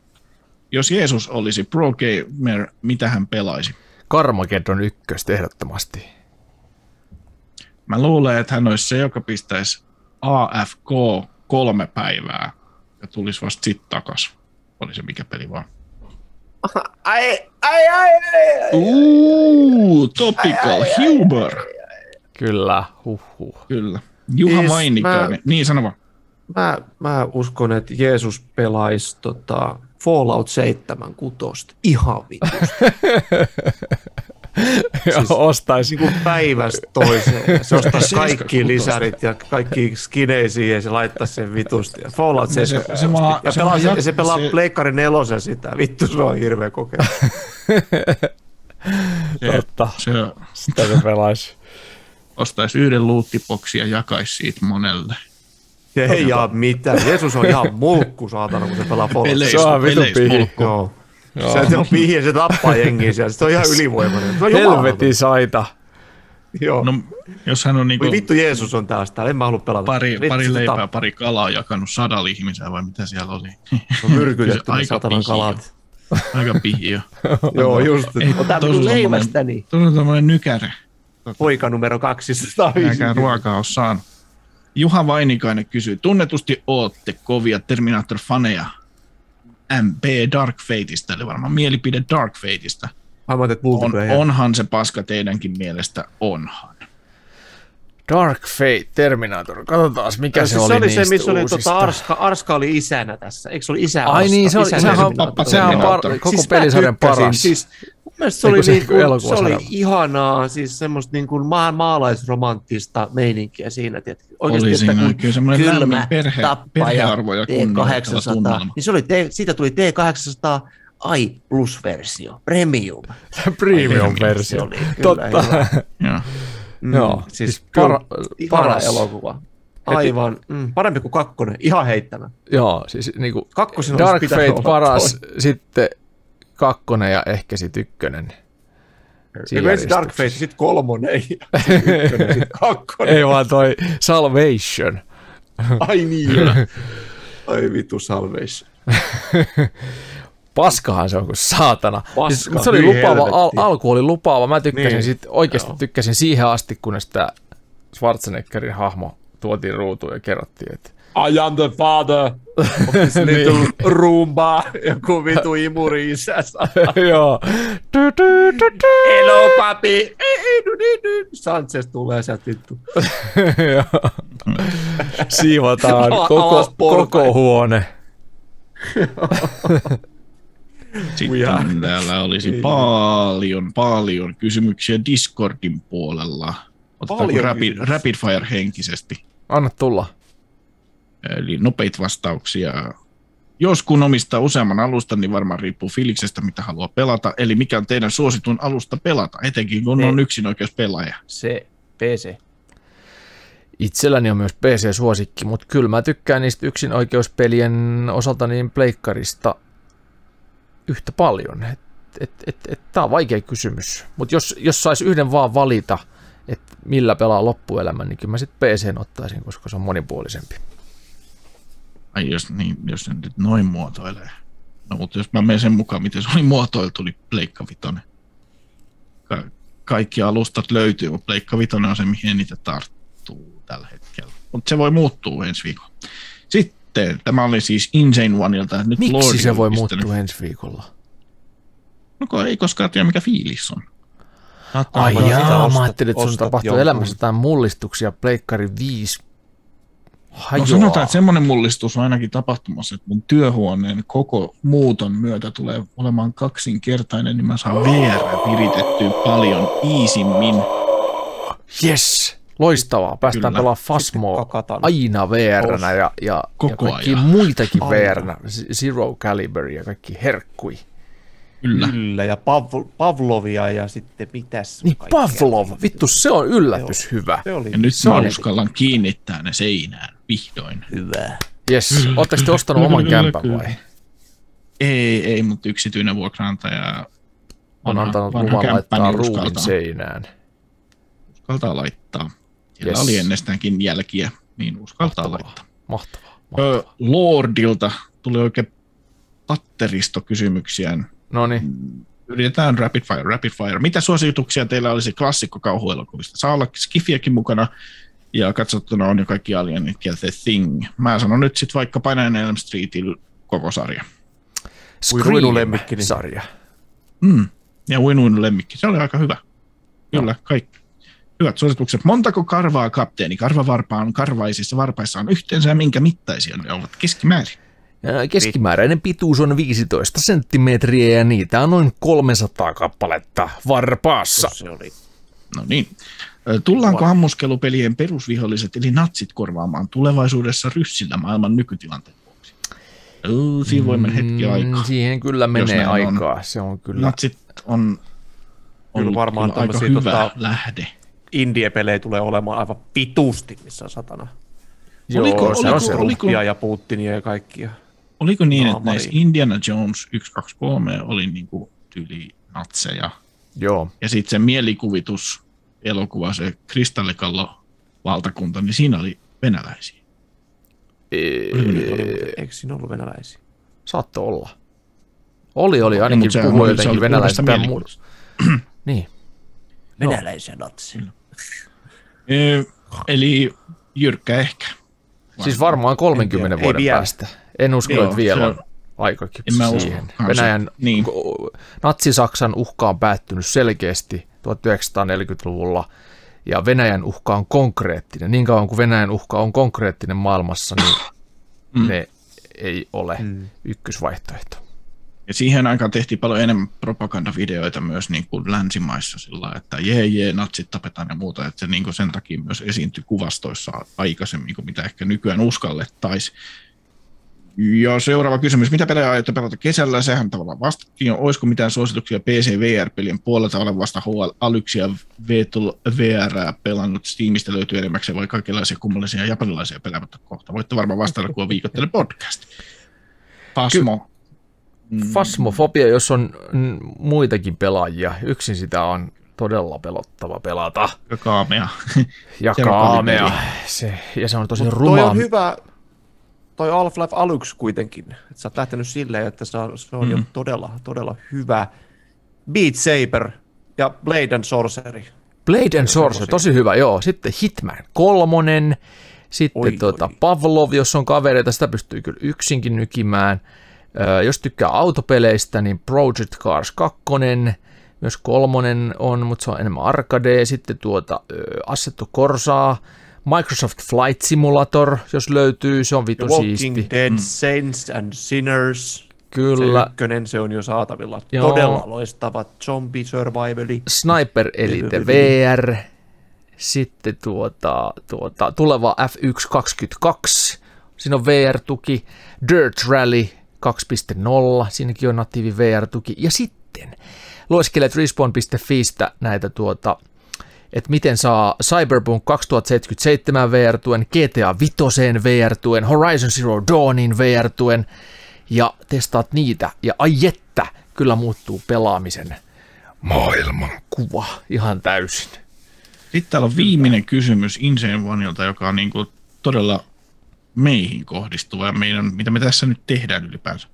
Jos Jeesus olisi pro gamer, mitä hän pelaisi? Carmageddon 1 ehdottomasti. Mä luulen, että hän olisi se, joka pistäisi AFK 3 päivää ja tulisi vasta sitten takas. Oli se mikä peli vaan. Ai. Topical humor. Kyllä, Kyllä. Juha Mainikainen, niin sano vaan. Mä uskon, että Jeesus pelaisi Fallout 76 ihan vitusti. Siis, ostaisi niin päivästä toiseen. Se ostaisi kaikki lisärit ja kaikki skineisiin ja se laittaisi sen vitusti. Fallout 76. Se pelaa Pleikkari 4 sitä. Vittu, se on hirveä kokemus. Totta. Sitä se pelaisi. Ostaisi yhden loottiboksin ja jakaisi siitä monelle. Ei jaa mitään. Jeesus on ihan mulkku, saatana, kun se pelaa Fallout. Se on mulkku. Se on pihjä, se tappaa jengiä siellä. Se on ihan ylivoimainen. Se on helvetin saita. Joo. No, jos hän on niin kuin... Vittu, Jeesus on taas täällä. En mä halua pelata. Pari leipää, pari kalaa jakanut 100 ihmisellä, vai mitä siellä oli? On myrkytetty ne 100 kalat. Aika pihjä. Joo, just. Ota minun leivästäni. Tuossa on tämmöinen nykäre. Poika numero 250. Minäkään ruokaa ole saanut. Juha Vainikainen kysyy. Tunnetusti ootte kovia Terminator-faneja. MP Dark Fateista, eli varmaan mielipide Dark Fateista. Onhan se paska teidänkin mielestä, onhan. Dark Fate, Terminator, katsotaan mikä se oli niistä uusista. Se oli se, missä oli Arska oli isänä tässä, eikö se oli isä? Ai niin, sehän on koko siis pelisarjan paras. Siis, se oli ihanaa, siis semmoista niin kuin maalaisromanttista meininkiä siinä, tietysti. Oikeasti, oli siinä oikein semmoinen lämmin perhearvoja kunnioittava. Niin siitä tuli T800 AI Plus-versio, Premium-versio. Totta. Joo, siis para elokuva. Aivan. Parempi kuin kakkonen. Ihan heittämä. Joo, siis niinku Dark Fate paras, sitten kakkonen ja ehkä sit ykkönen. Ensin Dark Fate, sit kolmonen ja sit ykkönen, sit kakkonen. Ei vaan toi Salvation. Ai niin. Ai vitu Salvation. Paskahan se on kuin saatana. Paska, se oli lupaava, alku oli lupaava. Mä tykkäsin niin, sit, oikeasti joo. Tykkäsin siihen asti, kunnes tää Schwarzeneggerin hahmo tuotiin ruutuun ja kerrottiin, että I am the father of this little Roomba. Joku vitu imuri isä. Joo. Hello, papi. Sanchez tulee sieltä vittu. Siivotaan koko huone. Sitten täällä olisi paljon kysymyksiä Discordin puolella. Otetaan rapid fire henkisesti. Anna tulla. Eli nopeita vastauksia. Jos kun omistaa useamman alustan, niin varmaan riippuu fiiliksestä, mitä haluaa pelata. Eli mikä on teidän suosituin alusta pelata, etenkin kun on yksinoikeuspelaaja. Se PC. Itselläni on myös PC-suosikki, mutta kyllä mä tykkään niistä yksinoikeuspelien osalta niin pleikkarista yhtä paljon. Tämä on vaikea kysymys. Mutta jos saisi yhden vaan valita, että millä pelaa loppuelämän, niin kyllä mä sitten PC:n ottaisin, koska se on monipuolisempi. Ai jos en nyt noin muotoilee. No mutta jos mä menen sen mukaan, miten se oli muotoiltu, niin Pleikka Vitoinen. Kaikki alustat löytyy, mutta Pleikka Vitoinen on se, mihin eniten tarttuu tällä hetkellä. Mutta se voi muuttua ensi viikolla. Sitten tämä oli siis Insane Oneilta. Nyt miksi Lordi se voi muuttua ensi viikolla? No ei koskaan tiedä, mikä fiilis on. Ai jaa, mä ajattelin, että sun tapahtuu elämässä jotain mullistuksia Pleikkari 5. No sanotaan, että semmoinen mullistus on ainakin tapahtumassa, että mun työhuoneen koko muuton myötä tulee olemaan kaksinkertainen, niin mä saan VR viritettyä paljon iisimmin. Yes, loistavaa. Päästään pelaamaan Phasmoa aina VR-nä ja kaikki muitakin VR-nä. Zero Caliber ja kaikki herkkui. Kyllä, ja Pavlovia ja sitten mitäs. Niin Pavlov, vittu se on yllätys hyvä. Ja nyt mä uskallan kiinnittää ne seinään vihdoin. Hyvä. Jes, ootteko te ostanut oman kämpän vai? Ei, mutta yksityinen vuokranantaja on antanut luvan laittaa ruumin seinään. Uskaltaa laittaa. Siellä oli ennestäänkin jälkiä, niin uskaltaa laittaa. Mahtavaa. Lordilta tuli oikein patteristokysymyksiään. Noniin. Yritetään rapid fire. Mitä suosituksia teillä olisi klassikkokauhuelokuvista? Saa olla skifiäkin mukana ja katsottuna on jo kaikki Alienit ja The Thing. Mä sanon nyt sitten vaikka Painajan Elm Streetin koko sarja. Scream-sarja. Ja Uinuinun lemmikki. Se oli aika hyvä. Kyllä, kaikki. Hyvät suositukset. Montako karvaa kapteeni karvavarpaan karvaisissa varpaissa on yhteensä ja minkä mittaisia ne ovat keskimäärin? Keskimääräinen pituus on 15 senttimetriä ja niitä on noin 300 kappaletta varpaassa. No niin. Tullaanko ammuskelupelien perusviholliset eli natsit korvaamaan tulevaisuudessa ryssillä maailman nykytilanteen vuoksi? Siinä voi mennä hetki aikaa. Siihen kyllä menee aikaa. Se on kyllä. Natsit on kyllä varmaan kyllä aika hyvä lähde. Indie-pelejä tulee olemaan aivan pituusti, missä on satana. Joo, oliko ja Putinia ja kaikkia. Oliko niin, että näissä Indiana Jones 1, 2, 3 oli niinku tyyli natseja? Joo. Ja sitten se mielikuvitus elokuva, se kristallikallo valtakunta, niin siinä oli venäläisiä. Eikö siinä ollut venäläisiä? Saattoi olla. Oli ainakin puhuu jotenkin venäläistä. Niin. Venäläisiä natseja. Eli jyrkkä ehkä. Siis varmaan 30 vuoden päästä. En usko, että vielä on aika kypsä siihen. Venäjän natsi-Saksan uhka on päättynyt selkeästi 1940-luvulla, ja Venäjän uhka on konkreettinen. Niin kauan kuin Venäjän uhka on konkreettinen maailmassa, niin ne ei ole ykkösvaihtoehto. Ja siihen aikaan tehtiin paljon enemmän propagandavideoita myös niin kuin länsimaissa sillä, että jee, natsit tapetaan ja muuta. Että se niin kuin sen takia myös esiintyi kuvastoissa aikaisemmin kuin mitä ehkä nykyään uskallettaisiin. Ja seuraava kysymys, mitä pelejä aiotte pelata kesällä? Sehän tavallaan vastattiin jo. Olisiko mitään suosituksia PC-VR-pelien puolelta? Olen vasta HL Alyx ja Vetul VR pelannut. Steamista löytyy enimmäkseen vai kaikenlaisia kummallisia japanilaisia pelejä, mutta kohta voitte varmaan vastata, kun on viikoittainen podcast. Fasmo. Fasmofobia, jos on muitakin pelaajia. Yksin sitä on todella pelottava pelata. Ja kaamea. Ja kaamea. Se on tosi rumaa. Toi on hyvä. Toi Half-Life Alyx kuitenkin, että sä oot lähtenyt silleen, että se on jo todella hyvä. Beat Saber ja Blade and Sorcery. Blade and Sorcery, tosi hyvä, joo. Sitten Hitman 3, sitten Pavlov, jos on kavereita, sitä pystyy kyllä yksinkin nykimään. Jos tykkää autopeleistä, niin Project Cars 2, myös 3 on, mutta se on enemmän arcade. Sitten Assetto Corsaa. Microsoft Flight Simulator, jos löytyy, se on vitun siisti. Walking Dead, Saints and Sinners. Kyllä. Se ykkönen, se on jo saatavilla. Joo. Todella loistava zombie survivali. Sniper Elite VR. Sitten tuleva F122. Siinä on VR-tuki. Dirt Rally 2.0. Siinäkin on natiivi VR-tuki. Ja sitten lueskelet respawn.fiistä näitä että miten saa Cyberpunk 2077 VR-tuen, GTA 5:een VR-tuen, Horizon Zero Dawnin VR-tuen, ja testaat niitä, ja ai että, kyllä muuttuu pelaamisen maailmankuva ihan täysin. Sitten täällä on viimeinen kysymys Insane Oneilta, joka on niin kuin todella meihin kohdistuva, ja mitä me tässä nyt tehdään ylipäänsä.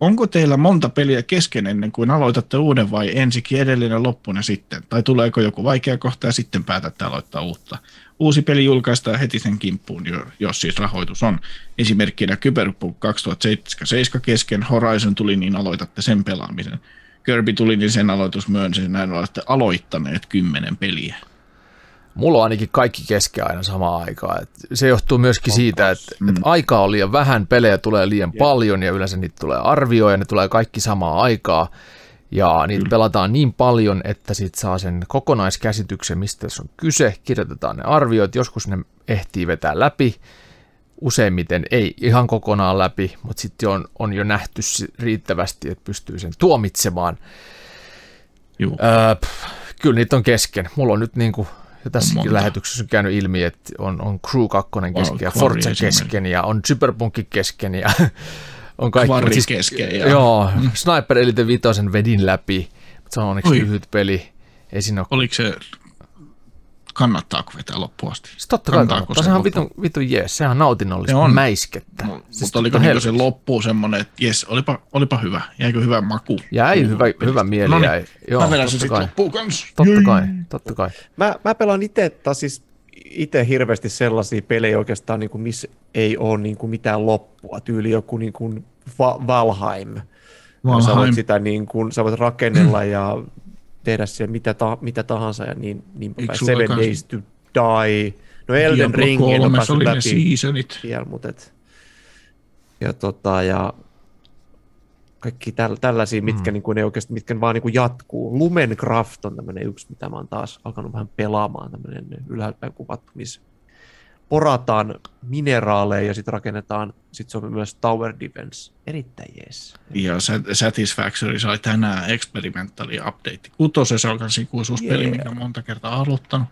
Onko teillä monta peliä kesken ennen kuin aloitatte uuden vai ensikin edellinen loppuun ja sitten? Tai tuleeko joku vaikea kohta ja sitten päätätte aloittaa uutta? Uusi peli julkaistaan heti sen kimppuun, jos siis rahoitus on. Esimerkkinä Cyberpunk 2077 kesken, Horizon tuli, niin aloitatte sen pelaamisen. Kirby tuli, niin sen aloitus myönsi, näin olette aloittaneet 10 peliä. Mulla on ainakin kaikki kesken aina samaan aikaan. Se johtuu myöskin siitä, että aikaa on liian vähän, pelejä tulee liian paljon ja yleensä niitä tulee arvioja ja ne tulee kaikki samaan aikaan. Ja niitä pelataan niin paljon, että siitä saa sen kokonaiskäsityksen, mistä tässä on kyse. Kirjoitetaan ne arvioit, joskus ne ehtii vetää läpi. Useimmiten ei ihan kokonaan läpi, mutta sitten on jo nähty riittävästi, että pystyy sen tuomitsemaan. Kyllä niitä on kesken. Mulla on nyt niinku... Ja tässäkin monta. Lähetyksessä on käynyt ilmi, että on Crew 2 kesken ja Forza kesken ja on Cyberpunk kesken ja on kaikki. Kvarri siis, kesken. Joo, Sniper Elite 5 vedin läpi, mutta se on onneksi lyhyt peli. Ei siinä ole... Oliko se, kannattaako vetää loppuun asti? Totta kai kannattaa, sehän on vitun jees, sehän on nautinnollista mäiskettä. Mutta oliko niin se loppuun semmoinen, että jes, olipa hyvä, jäikö hyvä maku? Jäi hyvä mieli. No niin, joo, mä vedän sen sitten loppuun kanssa. Totta kai. Mä pelaan itse hirveästi sellaisia pelejä oikeastaan, niin kuin, missä ei ole niin kuin mitään loppua. Tyyli joku niin kuin Valheim. Sä voit sitä niin kuin, sä voit rakennella ja... tehdä siellä mitä tahansa ja niin Seven Days to Die. No Elden Ring on päässyt läpi vielä, mutta ja kaikki tällaisia, mitkä niin kuin ei oikeasti, mitkä vaan niin kuin jatkuu. Lumencraft on tämmöinen yksi, mitä mä oon taas alkanut vähän pelaamaan, tämmöinen ylhäältäpäin kuvattu, missä porataan mineraaleja ja sitten rakennetaan, sitten se on myös Tower Defense. Erittäin jees. Ja Satisfactory sai tänään experimentali update. 6, se on myös ikuisuuspeli, mikä monta kertaa aloittanut.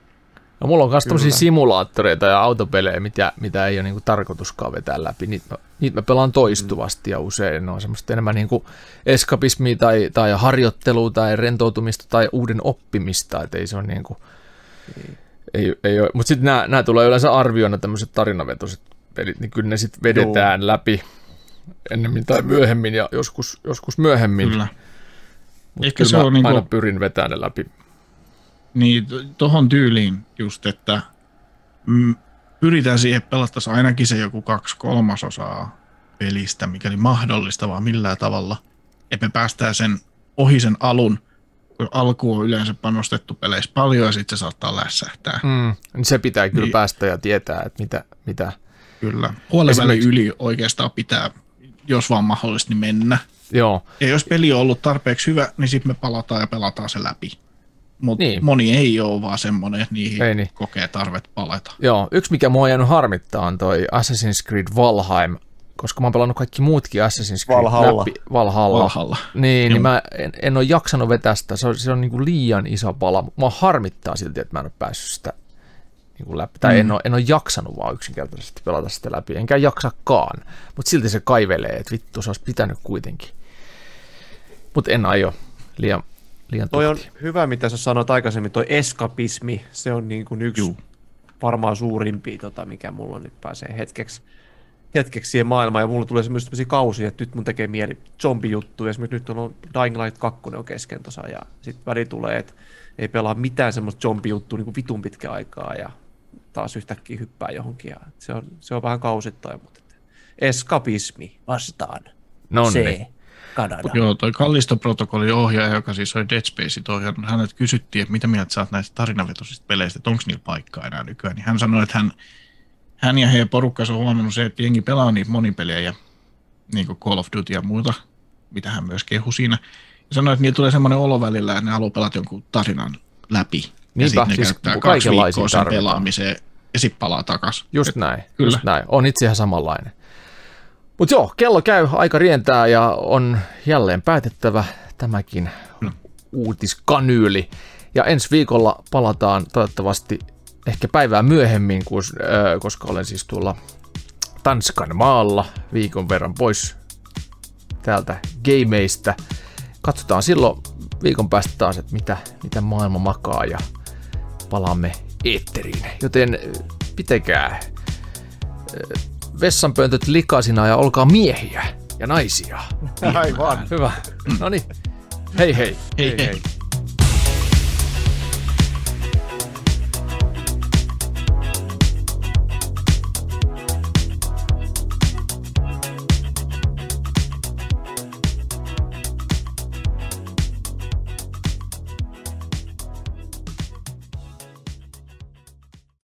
No, mulla on myös tämmöisiä simulaattoreita ja autopelejä, mitä ei ole niinku tarkoituskaan vetää läpi. Niitä mä pelaan toistuvasti ja usein ne on semmoista enemmän niinku eskapismia tai harjoittelua tai rentoutumista tai uuden oppimista. Et ei se on niinku... Ei ole. Mutta sitten nämä tulee yleensä arvioina, tämmöiset tarinavetoiset pelit, niin kyllä ne sitten vedetään läpi ennemmin tai myöhemmin ja joskus myöhemmin. Kyllä. Mut ehkä kyllä se on niin kuin... aina pyrin vetämään ne läpi. Niin, tohon tyyliin just, että pyritään siihen, että pelattaisiin ainakin se joku 2/3 pelistä, mikäli mahdollista, vaan millään tavalla. Että me päästään sen ohi sen alun. Alkuun on yleensä panostettu peleissä paljon ja sitten se saattaa lässähtää. Niin se pitää kyllä päästä ja tietää, että mitä. Kyllä. Puolenvälin yli oikeastaan pitää, jos vaan mahdollisesti, niin mennä. Joo. Ja jos peli on ollut tarpeeksi hyvä, niin sitten me palataan ja pelataan se läpi. Mutta moni ei ole vaan semmoinen, että niihin kokee tarvet palata. Joo. Yksi, mikä mua on jäänyt harmittaa, on toi Assassin's Creed Valheim koska mä oon pelannut kaikki muutkin Assassin's Creed läpi. Valhalla. Niin mä en ole jaksanut vetää sitä. Se on niin kuin liian iso pala. Mä harmittaa silti, että mä en ole päässyt sitä niin kuin läpi. Tai en ole jaksanut vaan yksinkertaisesti pelata sitä läpi. Enkä jaksakaan. Mutta silti se kaivelee, että vittu, se olisi pitänyt kuitenkin. Mutta en aio liian toi on hyvä, mitä sä sanoit aikaisemmin. Toi eskapismi, se on niin kuin yksi varmaan suurimpia, mikä mulla nyt pääsee hetkeksi siihen maailmaan, ja mulla tulee semmoisia kausia, että nyt mun tekee mieli zombijuttuja. Esimerkiksi nyt on Dying Light 2 on kesken tuossa, ja sitten väli tulee, että ei pelaa mitään semmoista zombijuttua niin kuin vitun pitkä aikaa, ja taas yhtäkkiä hyppää johonkin. Ja se on vähän kausittain, mutta eskapismi vastaan. Nonni. Kanada. Joo, toi Kallisto-protokollin ohjaaja, joka siis oli Dead Spaceit ohjannut, hänet kysyttiin, että mitä mieltä sä oot näistä tarinavetoisista peleistä, että onko niillä paikkaa enää nykyään. Niin hän sanoi, että hän ja heidän porukkansa on huomannut se, että jengi pelaa niitä monipelejä ja niin kuin Call of Duty ja muuta, mitä hän myös kehui siinä. Ja sanoi, että niillä tulee semmoinen olo välillä, että ne haluaa pelata jonkun tarinan läpi. Niinpä, ja sitten ne siis käyttää 2 viikkoa sen pelaamiseen ja sitten palaa takaisin. Just näin. On itse ihan samanlainen. Mutta joo, kello käy, aika rientää ja on jälleen päätettävä tämäkin uutiskanyyli. Ja ensi viikolla palataan toivottavasti ehkä päivää myöhemmin, koska olen siis tuolla Tanskan maalla viikon verran pois täältä gameista. Katsotaan silloin viikon päästä taas, että mitä maailma makaa ja palaamme eetteriin. Joten pitäkää vessanpöntöt likasina ja olkaa miehiä ja naisia. Aivan. Hyvä. Noniin. Hei hei. Hei hei.